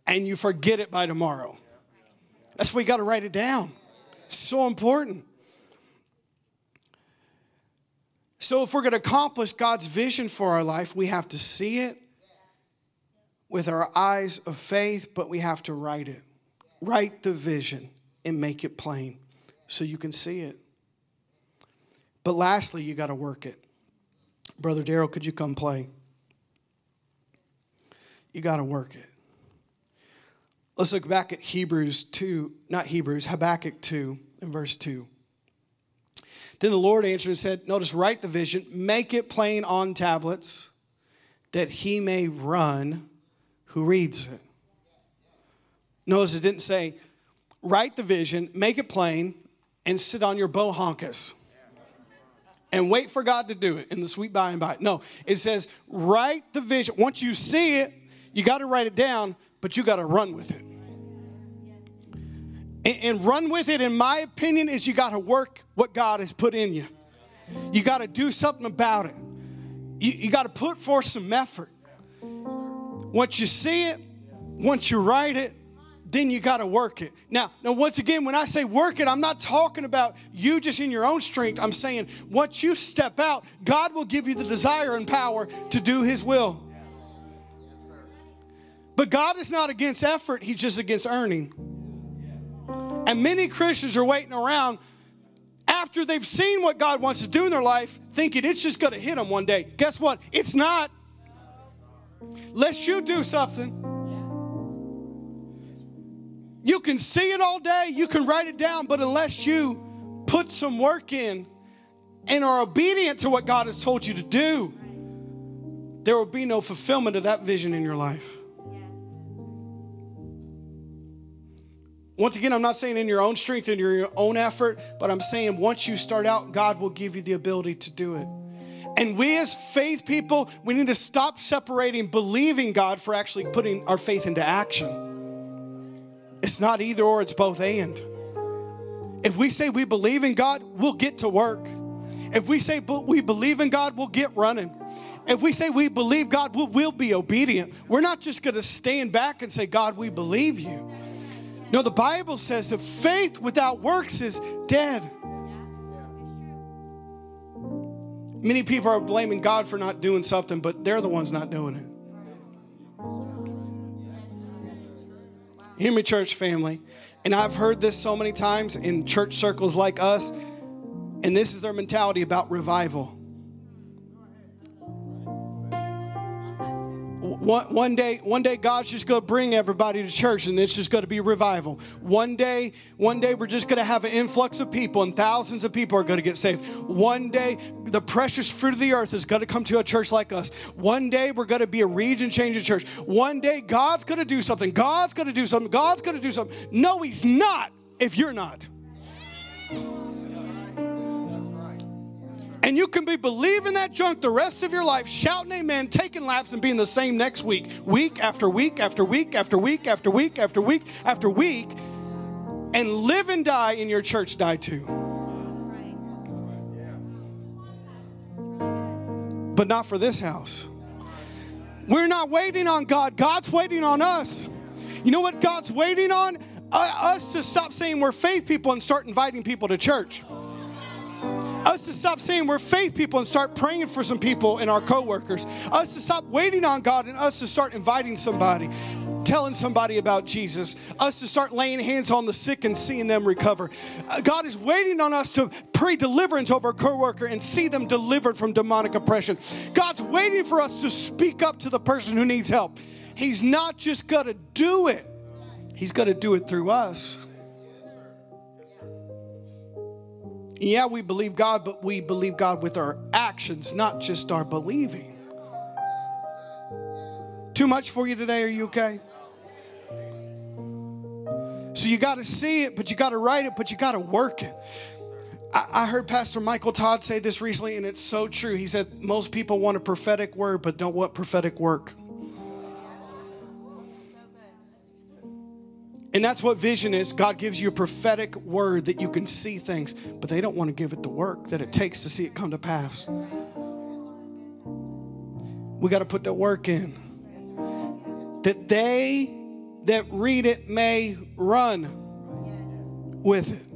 and you forget it by tomorrow? That's why you got to write it down. It's so important. So if we're going to accomplish God's vision for our life, we have to see it with our eyes of faith, but we have to write it. Write the vision and make it plain so you can see it. But lastly, you got to work it. Brother Darryl, could you come play? You got to work it. Let's look back at Habakkuk 2 and verse 2. Then the Lord answered and said, notice, write the vision, make it plain on tablets that he may run who reads it. Notice it didn't say, write the vision, make it plain, and sit on your bohonkas and wait for God to do it in the sweet by and by. No, it says, write the vision. Once you see it, you got to write it down, but you got to run with it. And run with it, in my opinion, is you got to work what God has put in you. You got to do something about it. You got to put forth some effort. Once you see it, once you write it, then you got to work it. Now, once again, when I say work it, I'm not talking about you just in your own strength. I'm saying once you step out, God will give you the desire and power to do his will. But God is not against effort. He's just against earning. And many Christians are waiting around after they've seen what God wants to do in their life, thinking it's just going to hit them one day. Guess what? It's not. Unless you do something. You can see it all day. You can write it down. But unless you put some work in and are obedient to what God has told you to do, there will be no fulfillment of that vision in your life. Once again, I'm not saying in your own strength and your own effort, but I'm saying once you start out, God will give you the ability to do it. And we as faith people, we need to stop separating believing God for actually putting our faith into action. It's not either or, it's both and. If we say we believe in God, we'll get to work. If we say we believe in God, we'll get running. If we say we believe God, we will be obedient. We're not just going to stand back and say, God, we believe you. No, the Bible says that faith without works is dead. Many people are blaming God for not doing something, but they're the ones not doing it. Hear me, church family. And I've heard this so many times in church circles like us, and this is their mentality about revival. One day, God's just going to bring everybody to church, and it's just going to be revival. One day, we're just going to have an influx of people, and thousands of people are going to get saved. One day, the precious fruit of the earth is going to come to a church like us. One day, we're going to be a region-changing church. One day, God's going to do something. God's going to do something. God's going to do something. No, He's not if you're not. And you can be believing that junk the rest of your life, shouting amen, taking laps, and being the same next week. Week after week after week after week after week after week after week. And live and die, and your church die too. But not for this house. We're not waiting on God. God's waiting on us. You know what God's waiting on? Us to stop saying we're faith people and start inviting people to church. Us to stop saying we're faith people and start praying for some people and our coworkers. Us to stop waiting on God and us to start inviting somebody, telling somebody about Jesus. Us to start laying hands on the sick and seeing them recover. God is waiting on us to pray deliverance over a coworker and see them delivered from demonic oppression. God's waiting for us to speak up to the person who needs help. He's not just going to do it. He's going to do it through us. Yeah, we believe God, but we believe God with our actions, not just our believing. Too much for you today? Are you okay? So you got to see it, but you got to write it, but you got to work it. I heard Pastor Michael Todd say this recently, and it's so true. He said, most people want a prophetic word, but don't want prophetic work. And that's what vision is. God gives you a prophetic word that you can see things, but they don't want to give it the work that it takes to see it come to pass. We got to put that work in. That they that read it may run with it.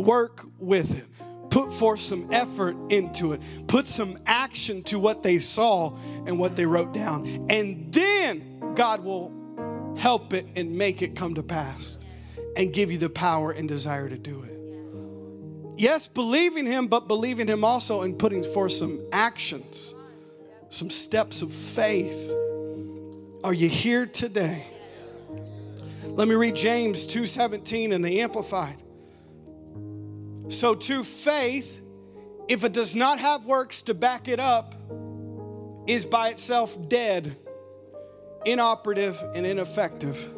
Work with it. Put forth some effort into it. Put some action to what they saw and what they wrote down. And then God will help it and make it come to pass and give you the power and desire to do it. Yes, believing Him, but believing Him also in putting forth some actions, some steps of faith. Are you here today? Let me read James 2:17 in the Amplified. So too, faith, if it does not have works to back it up, is by itself dead, inoperative, and ineffective.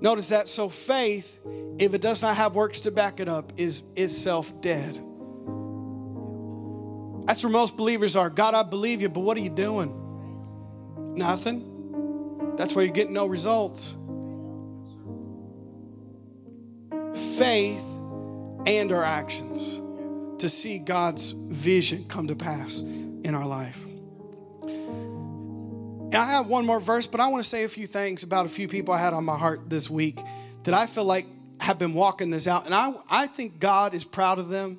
Notice that. So faith, if it does not have works to back it up, is itself dead. That's where most believers are. God, I believe you, but what are you doing? Nothing. That's where you're getting no results. Faith and our actions to see God's vision come to pass in our life. And I have one more verse, but I want to say a few things about a few people I had on my heart this week that I feel like have been walking this out. And I think God is proud of them.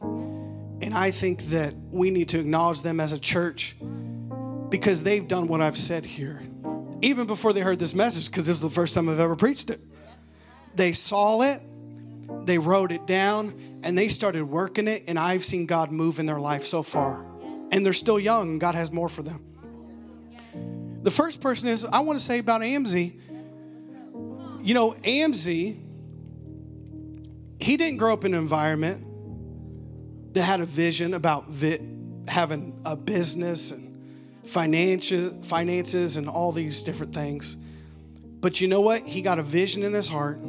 And I think that we need to acknowledge them as a church because they've done what I've said here. even before they heard this message, because this is the first time I've ever preached it. They saw it, they wrote it down, and they started working it, and I've seen God move in their life so far. And they're still young, and God has more for them. The first person is, I want to say about Amzy, you know, Amzy, he didn't grow up in an environment that had a vision about having a business and finances and all these different things. But you know what? He got a vision in his heart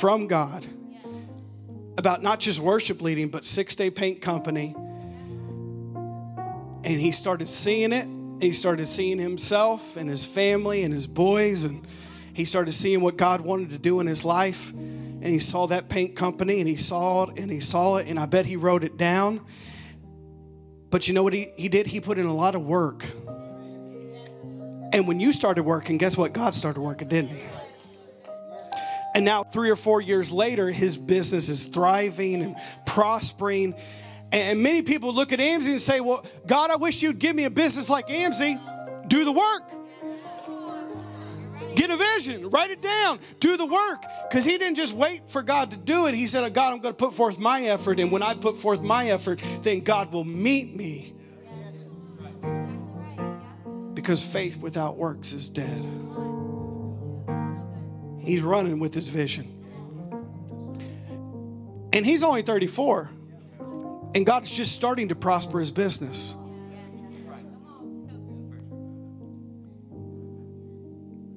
from God about not just worship leading, but Six Day Paint Company. And he started seeing it. He started seeing himself and his family and his boys. And he started seeing what God wanted to do in his life. And he saw that paint company, and he saw it. And I bet he wrote it down. But you know what he did? He put in a lot of work. And when you started working, guess what? God started working, didn't he? And now 3 or 4 years later, his business is thriving and prospering. And many people look at Amzy and say, well, God, I wish you'd give me a business like Amzy. Do the work. Get a vision. Write it down. Do the work. Because he didn't just wait for God to do it. He said, oh, God, I'm going to put forth my effort. And when I put forth my effort, then God will meet me. Because faith without works is dead. He's running with his vision. And he's only 34. And God's just starting to prosper his business.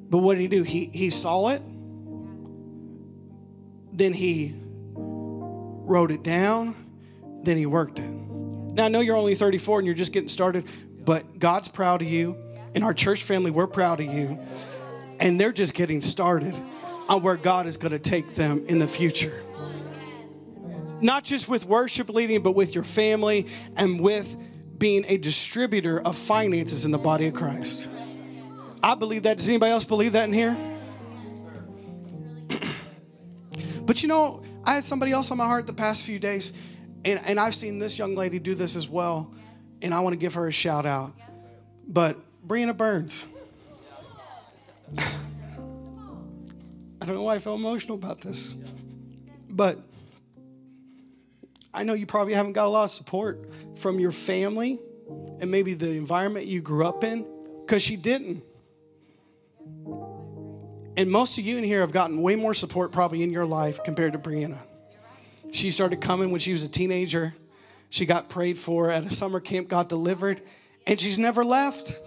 But what did he do? He saw it. Then he wrote it down. Then he worked it. Now, I know you're only 34 and you're just getting started, but God's proud of you. And our church family, we're proud of you. And they're just getting started on where God is going to take them in the future. Not just with worship leading, but with your family and with being a distributor of finances in the body of Christ. I believe that. Does anybody else believe that in here? But you know, I had somebody else on my heart the past few days, and I've seen this young lady do this as well, and I want to give her a shout out. But Brianna Burns. I don't know why I feel emotional about this, but I know you probably haven't got a lot of support from your family and maybe the environment you grew up in, because she didn't. And most of you in here have gotten way more support probably in your life compared to Brianna. She started coming when she was a teenager. She got prayed for at a summer camp, got delivered, and she's never left.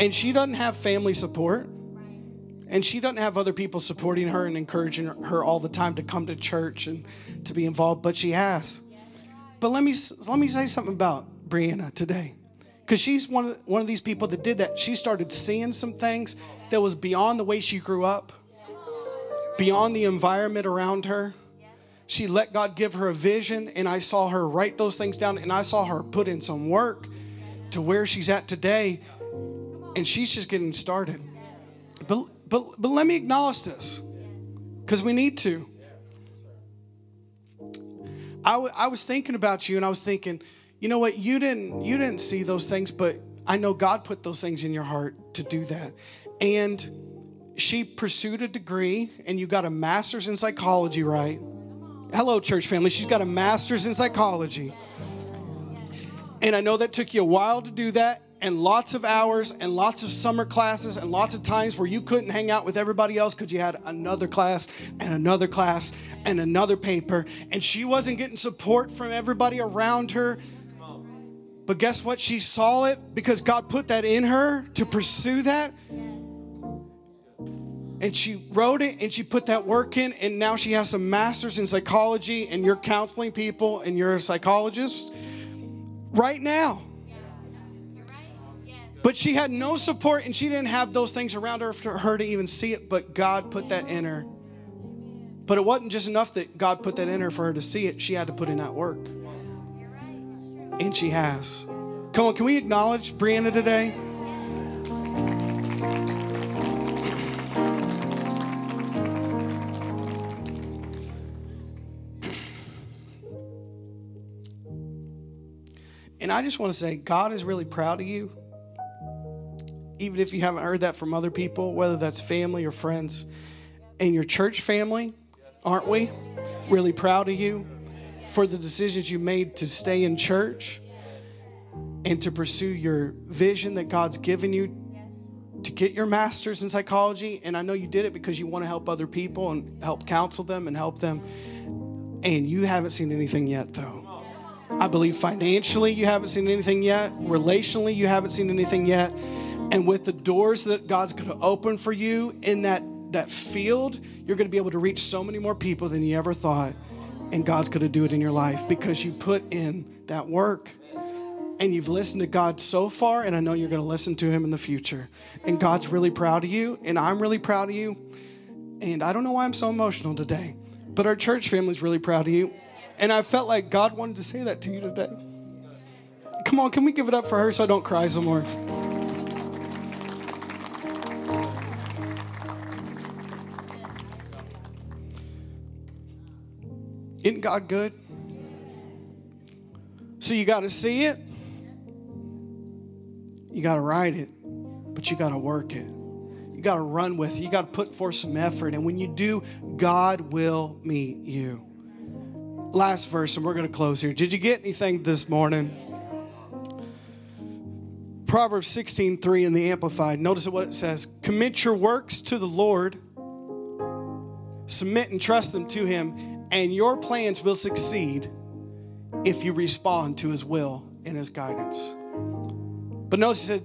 And she doesn't have family support. And she doesn't have other people supporting her and encouraging her all the time to come to church and to be involved, but she has. But let me say something about Brianna today, because she's one of these people that did that. She started seeing some things that was beyond the way she grew up, beyond the environment around her. She let God give her a vision, and I saw her write those things down, and I saw her put in some work to where she's at today, and she's just getting started. But let me acknowledge this, because we need to. I was thinking about you, and I was thinking, you know what? You didn't see those things, but I know God put those things in your heart to do that. And she pursued a degree, and you got a master's in psychology, right? Hello, church family. She's got a master's in psychology. And I know that took you a while to do that, and lots of hours and lots of summer classes and lots of times where you couldn't hang out with everybody else because you had another class and another class and another paper. And she wasn't getting support from everybody around her. But guess what? She saw it because God put that in her to pursue that. And she wrote it and she put that work in. And now she has a master's in psychology, and you're counseling people and you're a psychologist right now. But she had no support, and she didn't have those things around her for her to even see it, but God put that in her. But it wasn't just enough that God put that in her for her to see it. She had to put in that work. And she has. Come on, can we acknowledge Brianna today? And I just want to say, God is really proud of you. even if you haven't heard that from other people, whether that's family or friends. And your church family, aren't we? Really proud of you for the decisions you made to stay in church and to pursue your vision that God's given you to get your master's in psychology. And I know you did it because you want to help other people and help counsel them and help them. And you haven't seen anything yet, though. I believe financially you haven't seen anything yet. Relationally, you haven't seen anything yet. And with the doors that God's going to open for you in that field, you're going to be able to reach so many more people than you ever thought. And God's going to do it in your life because you put in that work. And you've listened to God so far, and I know you're going to listen to him in the future. And God's really proud of you, and I'm really proud of you. And I don't know why I'm so emotional today, but our church family's really proud of you. And I felt like God wanted to say that to you today. Come on, can we give it up for her so I don't cry some more? Isn't God good? So you got to see it. You got to ride it, but you got to work it. You got to run with it. You got to put forth some effort. And when you do, God will meet you. Last verse, and we're going to close here. Did you get anything this morning? Proverbs 16:3 in the Amplified. Notice what it says. Commit your works to the Lord. Submit and trust them to him, and your plans will succeed if you respond to his will and his guidance. But notice he said,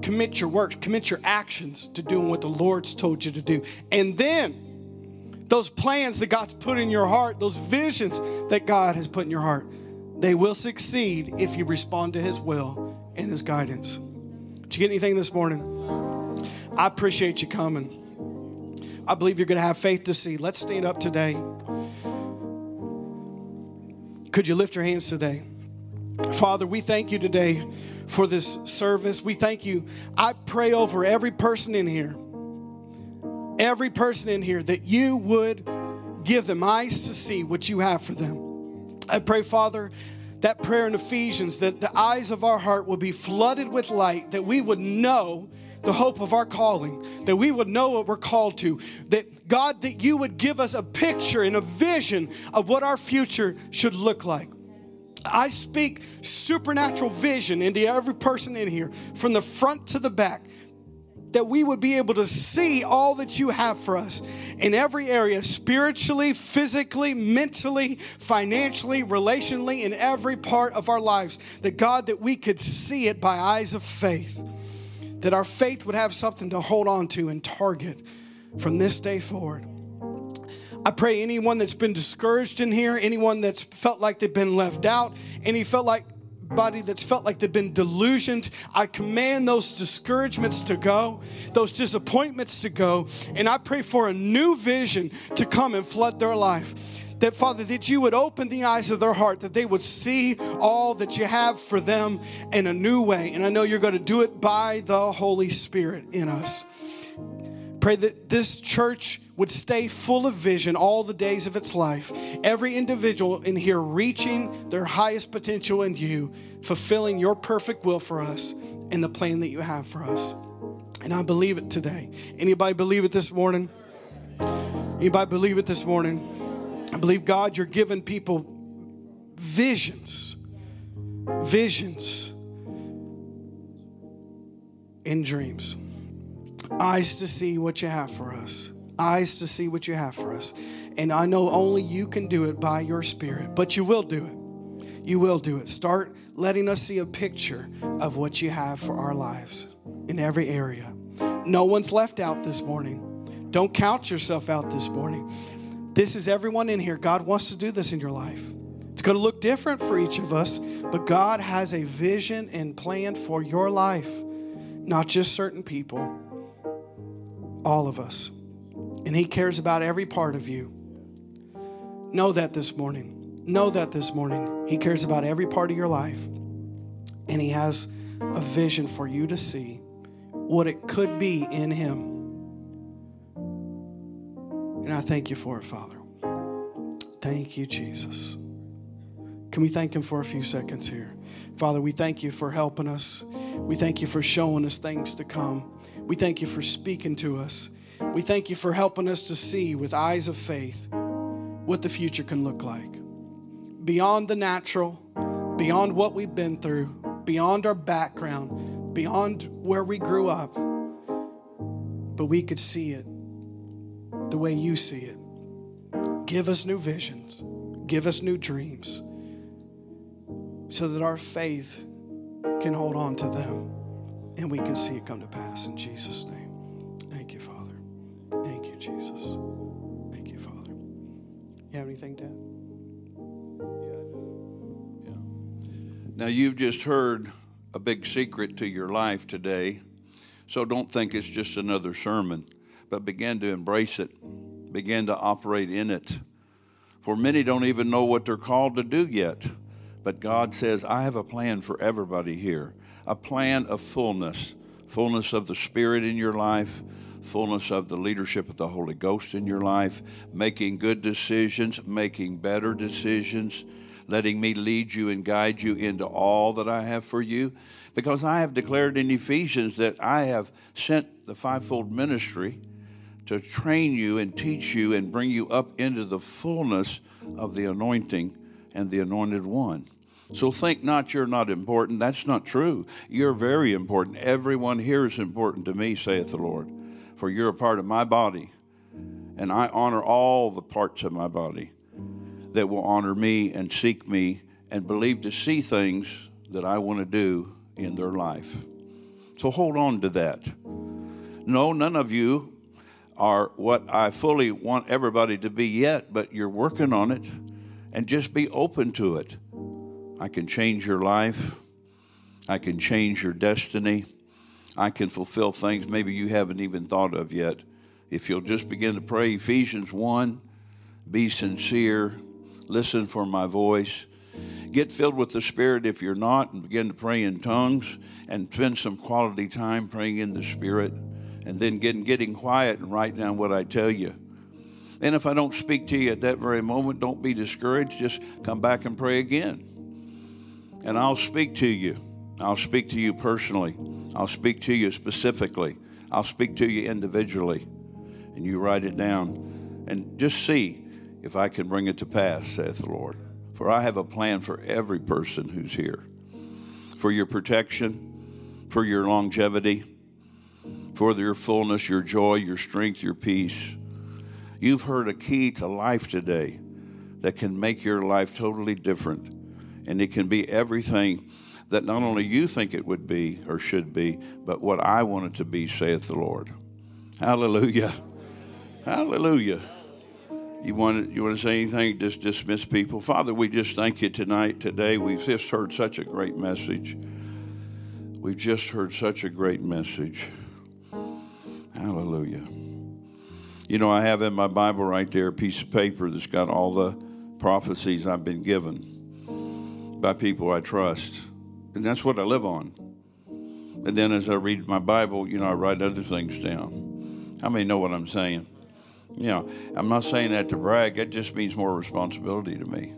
commit your works, commit your actions to doing what the Lord's told you to do. And then those plans that God's put in your heart, those visions that God has put in your heart, they will succeed if you respond to his will and his guidance. Did you get anything this morning? I appreciate you coming. I believe you're going to have faith to see. Let's stand up today. Could you lift your hands today? Father, we thank you today for this service. We thank you. I pray over every person in here that you would give them eyes to see what you have for them. I pray, Father, that prayer in Ephesians, that the eyes of our heart will be flooded with light, that we would know the hope of our calling, that we would know what we're called to, that God, that you would give us a picture and a vision of what our future should look like. I speak supernatural vision into every person in here, from the front to the back, that we would be able to see all that you have for us in every area, spiritually, physically, mentally, financially, relationally, in every part of our lives, that God, that we could see it by eyes of faith. That our faith would have something to hold on to and target from this day forward. I pray anyone that's been discouraged in here, anyone that's felt like they've been left out, anybody that's felt like they've been delusioned, I command those discouragements to go, those disappointments to go, and I pray for a new vision to come and flood their life. That, Father, that you would open the eyes of their heart, that they would see all that you have for them in a new way. And I know you're going to do it by the Holy Spirit in us. Pray that this church would stay full of vision all the days of its life. Every individual in here reaching their highest potential in you, fulfilling your perfect will for us and the plan that you have for us. And I believe it today. Anybody believe it this morning? Anybody believe it this morning? I believe, God, you're giving people visions and dreams. Eyes to see what you have for us. Eyes to see what you have for us. And I know only you can do it by your Spirit, but you will do it. You will do it. Start letting us see a picture of what you have for our lives in every area. No one's left out this morning. Don't count yourself out this morning. This is everyone in here. God wants to do this in your life. It's going to look different for each of us, but God has a vision and plan for your life, not just certain people, all of us. And he cares about every part of you. Know that this morning. Know that this morning. He cares about every part of your life, and he has a vision for you to see what it could be in him. And I thank you for it, Father. Thank you, Jesus. Can we thank him for a few seconds here? Father, we thank you for helping us. We thank you for showing us things to come. We thank you for speaking to us. We thank you for helping us to see with eyes of faith what the future can look like. Beyond the natural, beyond what we've been through, beyond our background, beyond where we grew up, but we could see it the way you see it. Give us new visions. Give us new dreams so that our faith can hold on to them and we can see it come to pass in Jesus' name. Thank you, Father. Thank you, Jesus. Thank you, Father. You have anything, Dad? Yeah. Now, you've just heard a big secret to your life today, so don't think it's just another sermon, but begin to embrace it. Begin to operate in it. For many don't even know what they're called to do yet. But God says, I have a plan for everybody here. A plan of fullness. Fullness of the Spirit in your life. Fullness of the leadership of the Holy Ghost in your life. Making good decisions. Making better decisions. Letting me lead you and guide you into all that I have for you. Because I have declared in Ephesians that I have sent the fivefold ministry to train you and teach you and bring you up into the fullness of the anointing and the anointed one. So think not you're not important. That's not true. You're very important. Everyone here is important to me, saith the Lord, for you're a part of my body, and I honor all the parts of my body that will honor me and seek me and believe to see things that I want to do in their life. So hold on to that. No, none of you are what I fully want everybody to be yet, but you're working on it, and just be open to it. I can change your life. I can change your destiny. I can fulfill things maybe you haven't even thought of yet. If you'll just begin to pray, Ephesians 1, be sincere, listen for my voice, get filled with the Spirit if you're not, and begin to pray in tongues, and spend some quality time praying in the Spirit. And then getting quiet and write down what I tell you. And if I don't speak to you at that very moment, don't be discouraged. Just come back and pray again. And I'll speak to you. I'll speak to you personally. I'll speak to you specifically. I'll speak to you individually. And you write it down. And just see if I can bring it to pass, saith the Lord. For I have a plan for every person who's here. For your protection, for your longevity, for your fullness, your joy, your strength, your peace. You've heard a key to life today that can make your life totally different. And it can be everything that not only you think it would be or should be, but what I want it to be, saith the Lord. Hallelujah. Hallelujah. You want to say anything? Just dismiss people. Father, we just thank you tonight, today. We've just heard such a great message. We've just heard such a great message. Hallelujah. You know, I have in my Bible right there a piece of paper that's got all the prophecies I've been given by people I trust. And that's what I live on. And then as I read my Bible, you know, I write other things down. How many know what I'm saying? You know, I'm not saying that to brag. That just means more responsibility to me.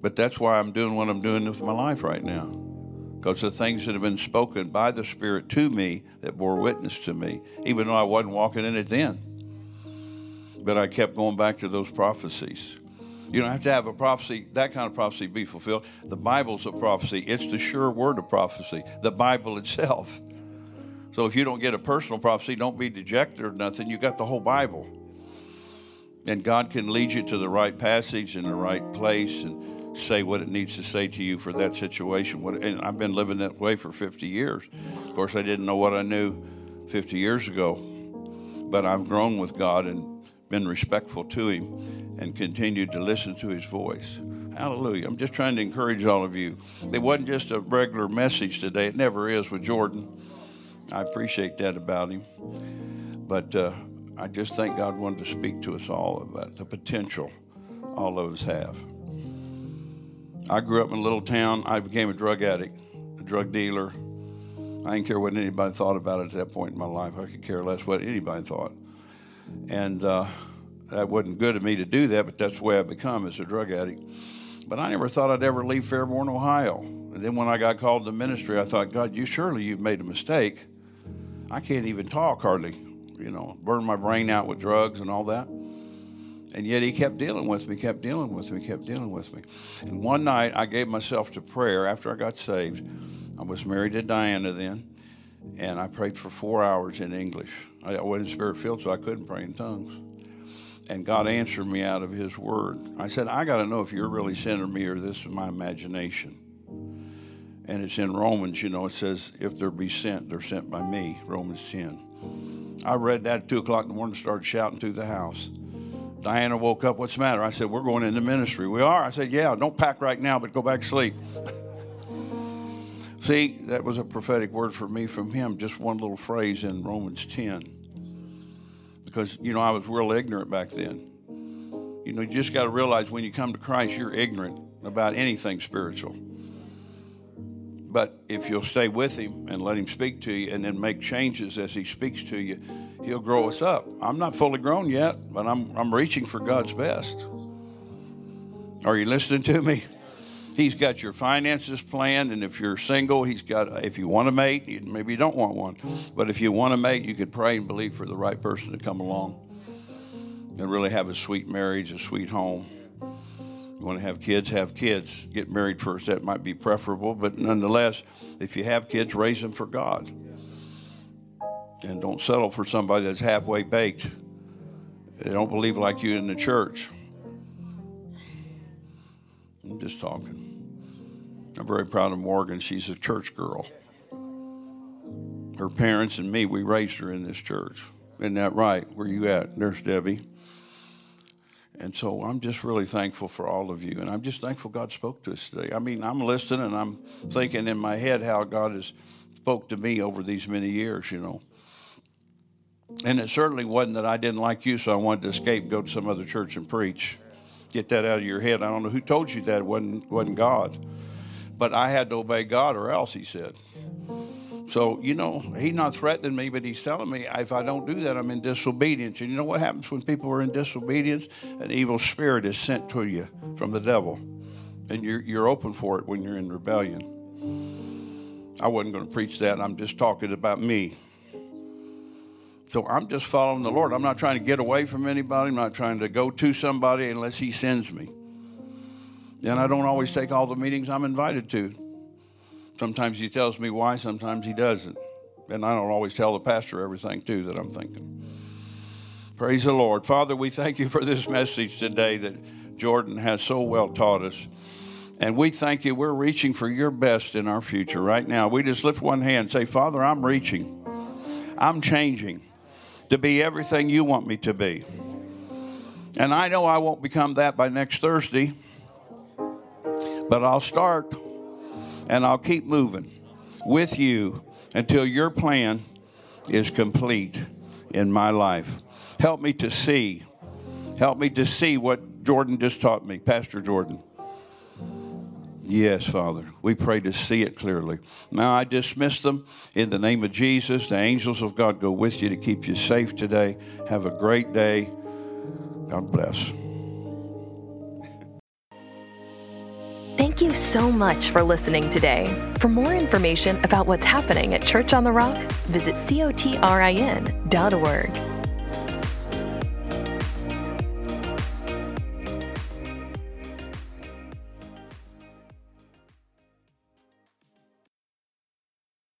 But that's why I'm doing what I'm doing with my life right now. Because the things that have been spoken by the Spirit to me that bore witness to me, even though I wasn't walking in it then. But I kept going back to those prophecies. You don't have to have a prophecy, that kind of prophecy, be fulfilled. The Bible's a prophecy. It's the sure word of prophecy, the Bible itself. So if you don't get a personal prophecy, don't be dejected or nothing. You got the whole Bible. And God can lead you to the right passage in the right place and say what it needs to say to you for that situation. And I've been living that way for 50 years. Of course, I didn't know what I knew 50 years ago, but I've grown with God and been respectful to him and continued to listen to his voice. Hallelujah. I'm just trying to encourage all of you. It wasn't just a regular message today. It never is with Jordan. I appreciate that about him. But I just think God wanted to speak to us all about the potential all of us have. I grew up in a little town. I became a drug addict, a drug dealer. I didn't care what anybody thought about it at that point in my life. I could care less what anybody thought. And that wasn't good of me to do that, but that's the way I've become as a drug addict. But I never thought I'd ever leave Fairborn, Ohio. And then when I got called to ministry, I thought, God, you've made a mistake. I can't even talk hardly, you know, burn my brain out with drugs and all that. And yet he kept dealing with me. And one night I gave myself to prayer after I got saved. I was married to Diana then. And I prayed for 4 hours in English. I wasn't spirit-filled, so I couldn't pray in tongues. And God answered me out of his word. I said, I got to know if you're really sending me or this is my imagination. And it's in Romans, you know, it says, if there be sent, they're sent by me, Romans 10. I read that at 2 o'clock in the morning, started shouting through the house. Diana woke up, what's the matter? I said, we're going into ministry. We are? I said, yeah, don't pack right now, but go back to sleep. See, that was a prophetic word for me from him, just one little phrase in Romans 10. Because, you know, I was real ignorant back then. You know, you just got to realize when you come to Christ, you're ignorant about anything spiritual. But if you'll stay with him and let him speak to you and then make changes as he speaks to you, he'll grow us up. I'm not fully grown yet, but I'm reaching for God's best. Are you listening to me? He's got your finances planned, and if you're single, he's got, if you want a mate, maybe you don't want one, but if you want a mate, you could pray and believe for the right person to come along and really have a sweet marriage, a sweet home. You want to have kids, get married first. That might be preferable, but nonetheless, if you have kids, raise them for God. And don't settle for somebody that's halfway baked. They don't believe like you in the church. I'm just talking. I'm very proud of Morgan. She's a church girl. Her parents and me, we raised her in this church. Isn't that right? Where you at, Nurse Debbie? And so I'm just really thankful for all of you. And I'm just thankful God spoke to us today. I mean, I'm listening and I'm thinking in my head how God has spoke to me over these many years, you know. And it certainly wasn't that I didn't like you, so I wanted to escape, go to some other church and preach. Get that out of your head. I don't know who told you that. It wasn't God. But I had to obey God or else, he said. So, you know, he's not threatening me, but he's telling me if I don't do that, I'm in disobedience. And you know what happens when people are in disobedience? An evil spirit is sent to you from the devil. And you're open for it when you're in rebellion. I wasn't going to preach that. I'm just talking about me. So I'm just following the Lord. I'm not trying to get away from anybody. I'm not trying to go to somebody unless he sends me. And I don't always take all the meetings I'm invited to. Sometimes he tells me why, sometimes he doesn't. And I don't always tell the pastor everything, too, that I'm thinking. Praise the Lord. Father, we thank you for this message today that Jordan has so well taught us. And we thank you. We're reaching for your best in our future right now. We just lift one hand and say, Father, I'm reaching. I'm changing to be everything you want me to be. And I know I won't become that by next Thursday, but I'll start and I'll keep moving with you until your plan is complete in my life. Help me to see. Help me to see what Jordan just taught me, Pastor Jordan. Yes, Father, we pray to see it clearly. Now I dismiss them in the name of Jesus. The angels of God go with you to keep you safe today. Have a great day. God bless. Thank you so much for listening today. For more information about what's happening at Church on the Rock, visit cotrin.org.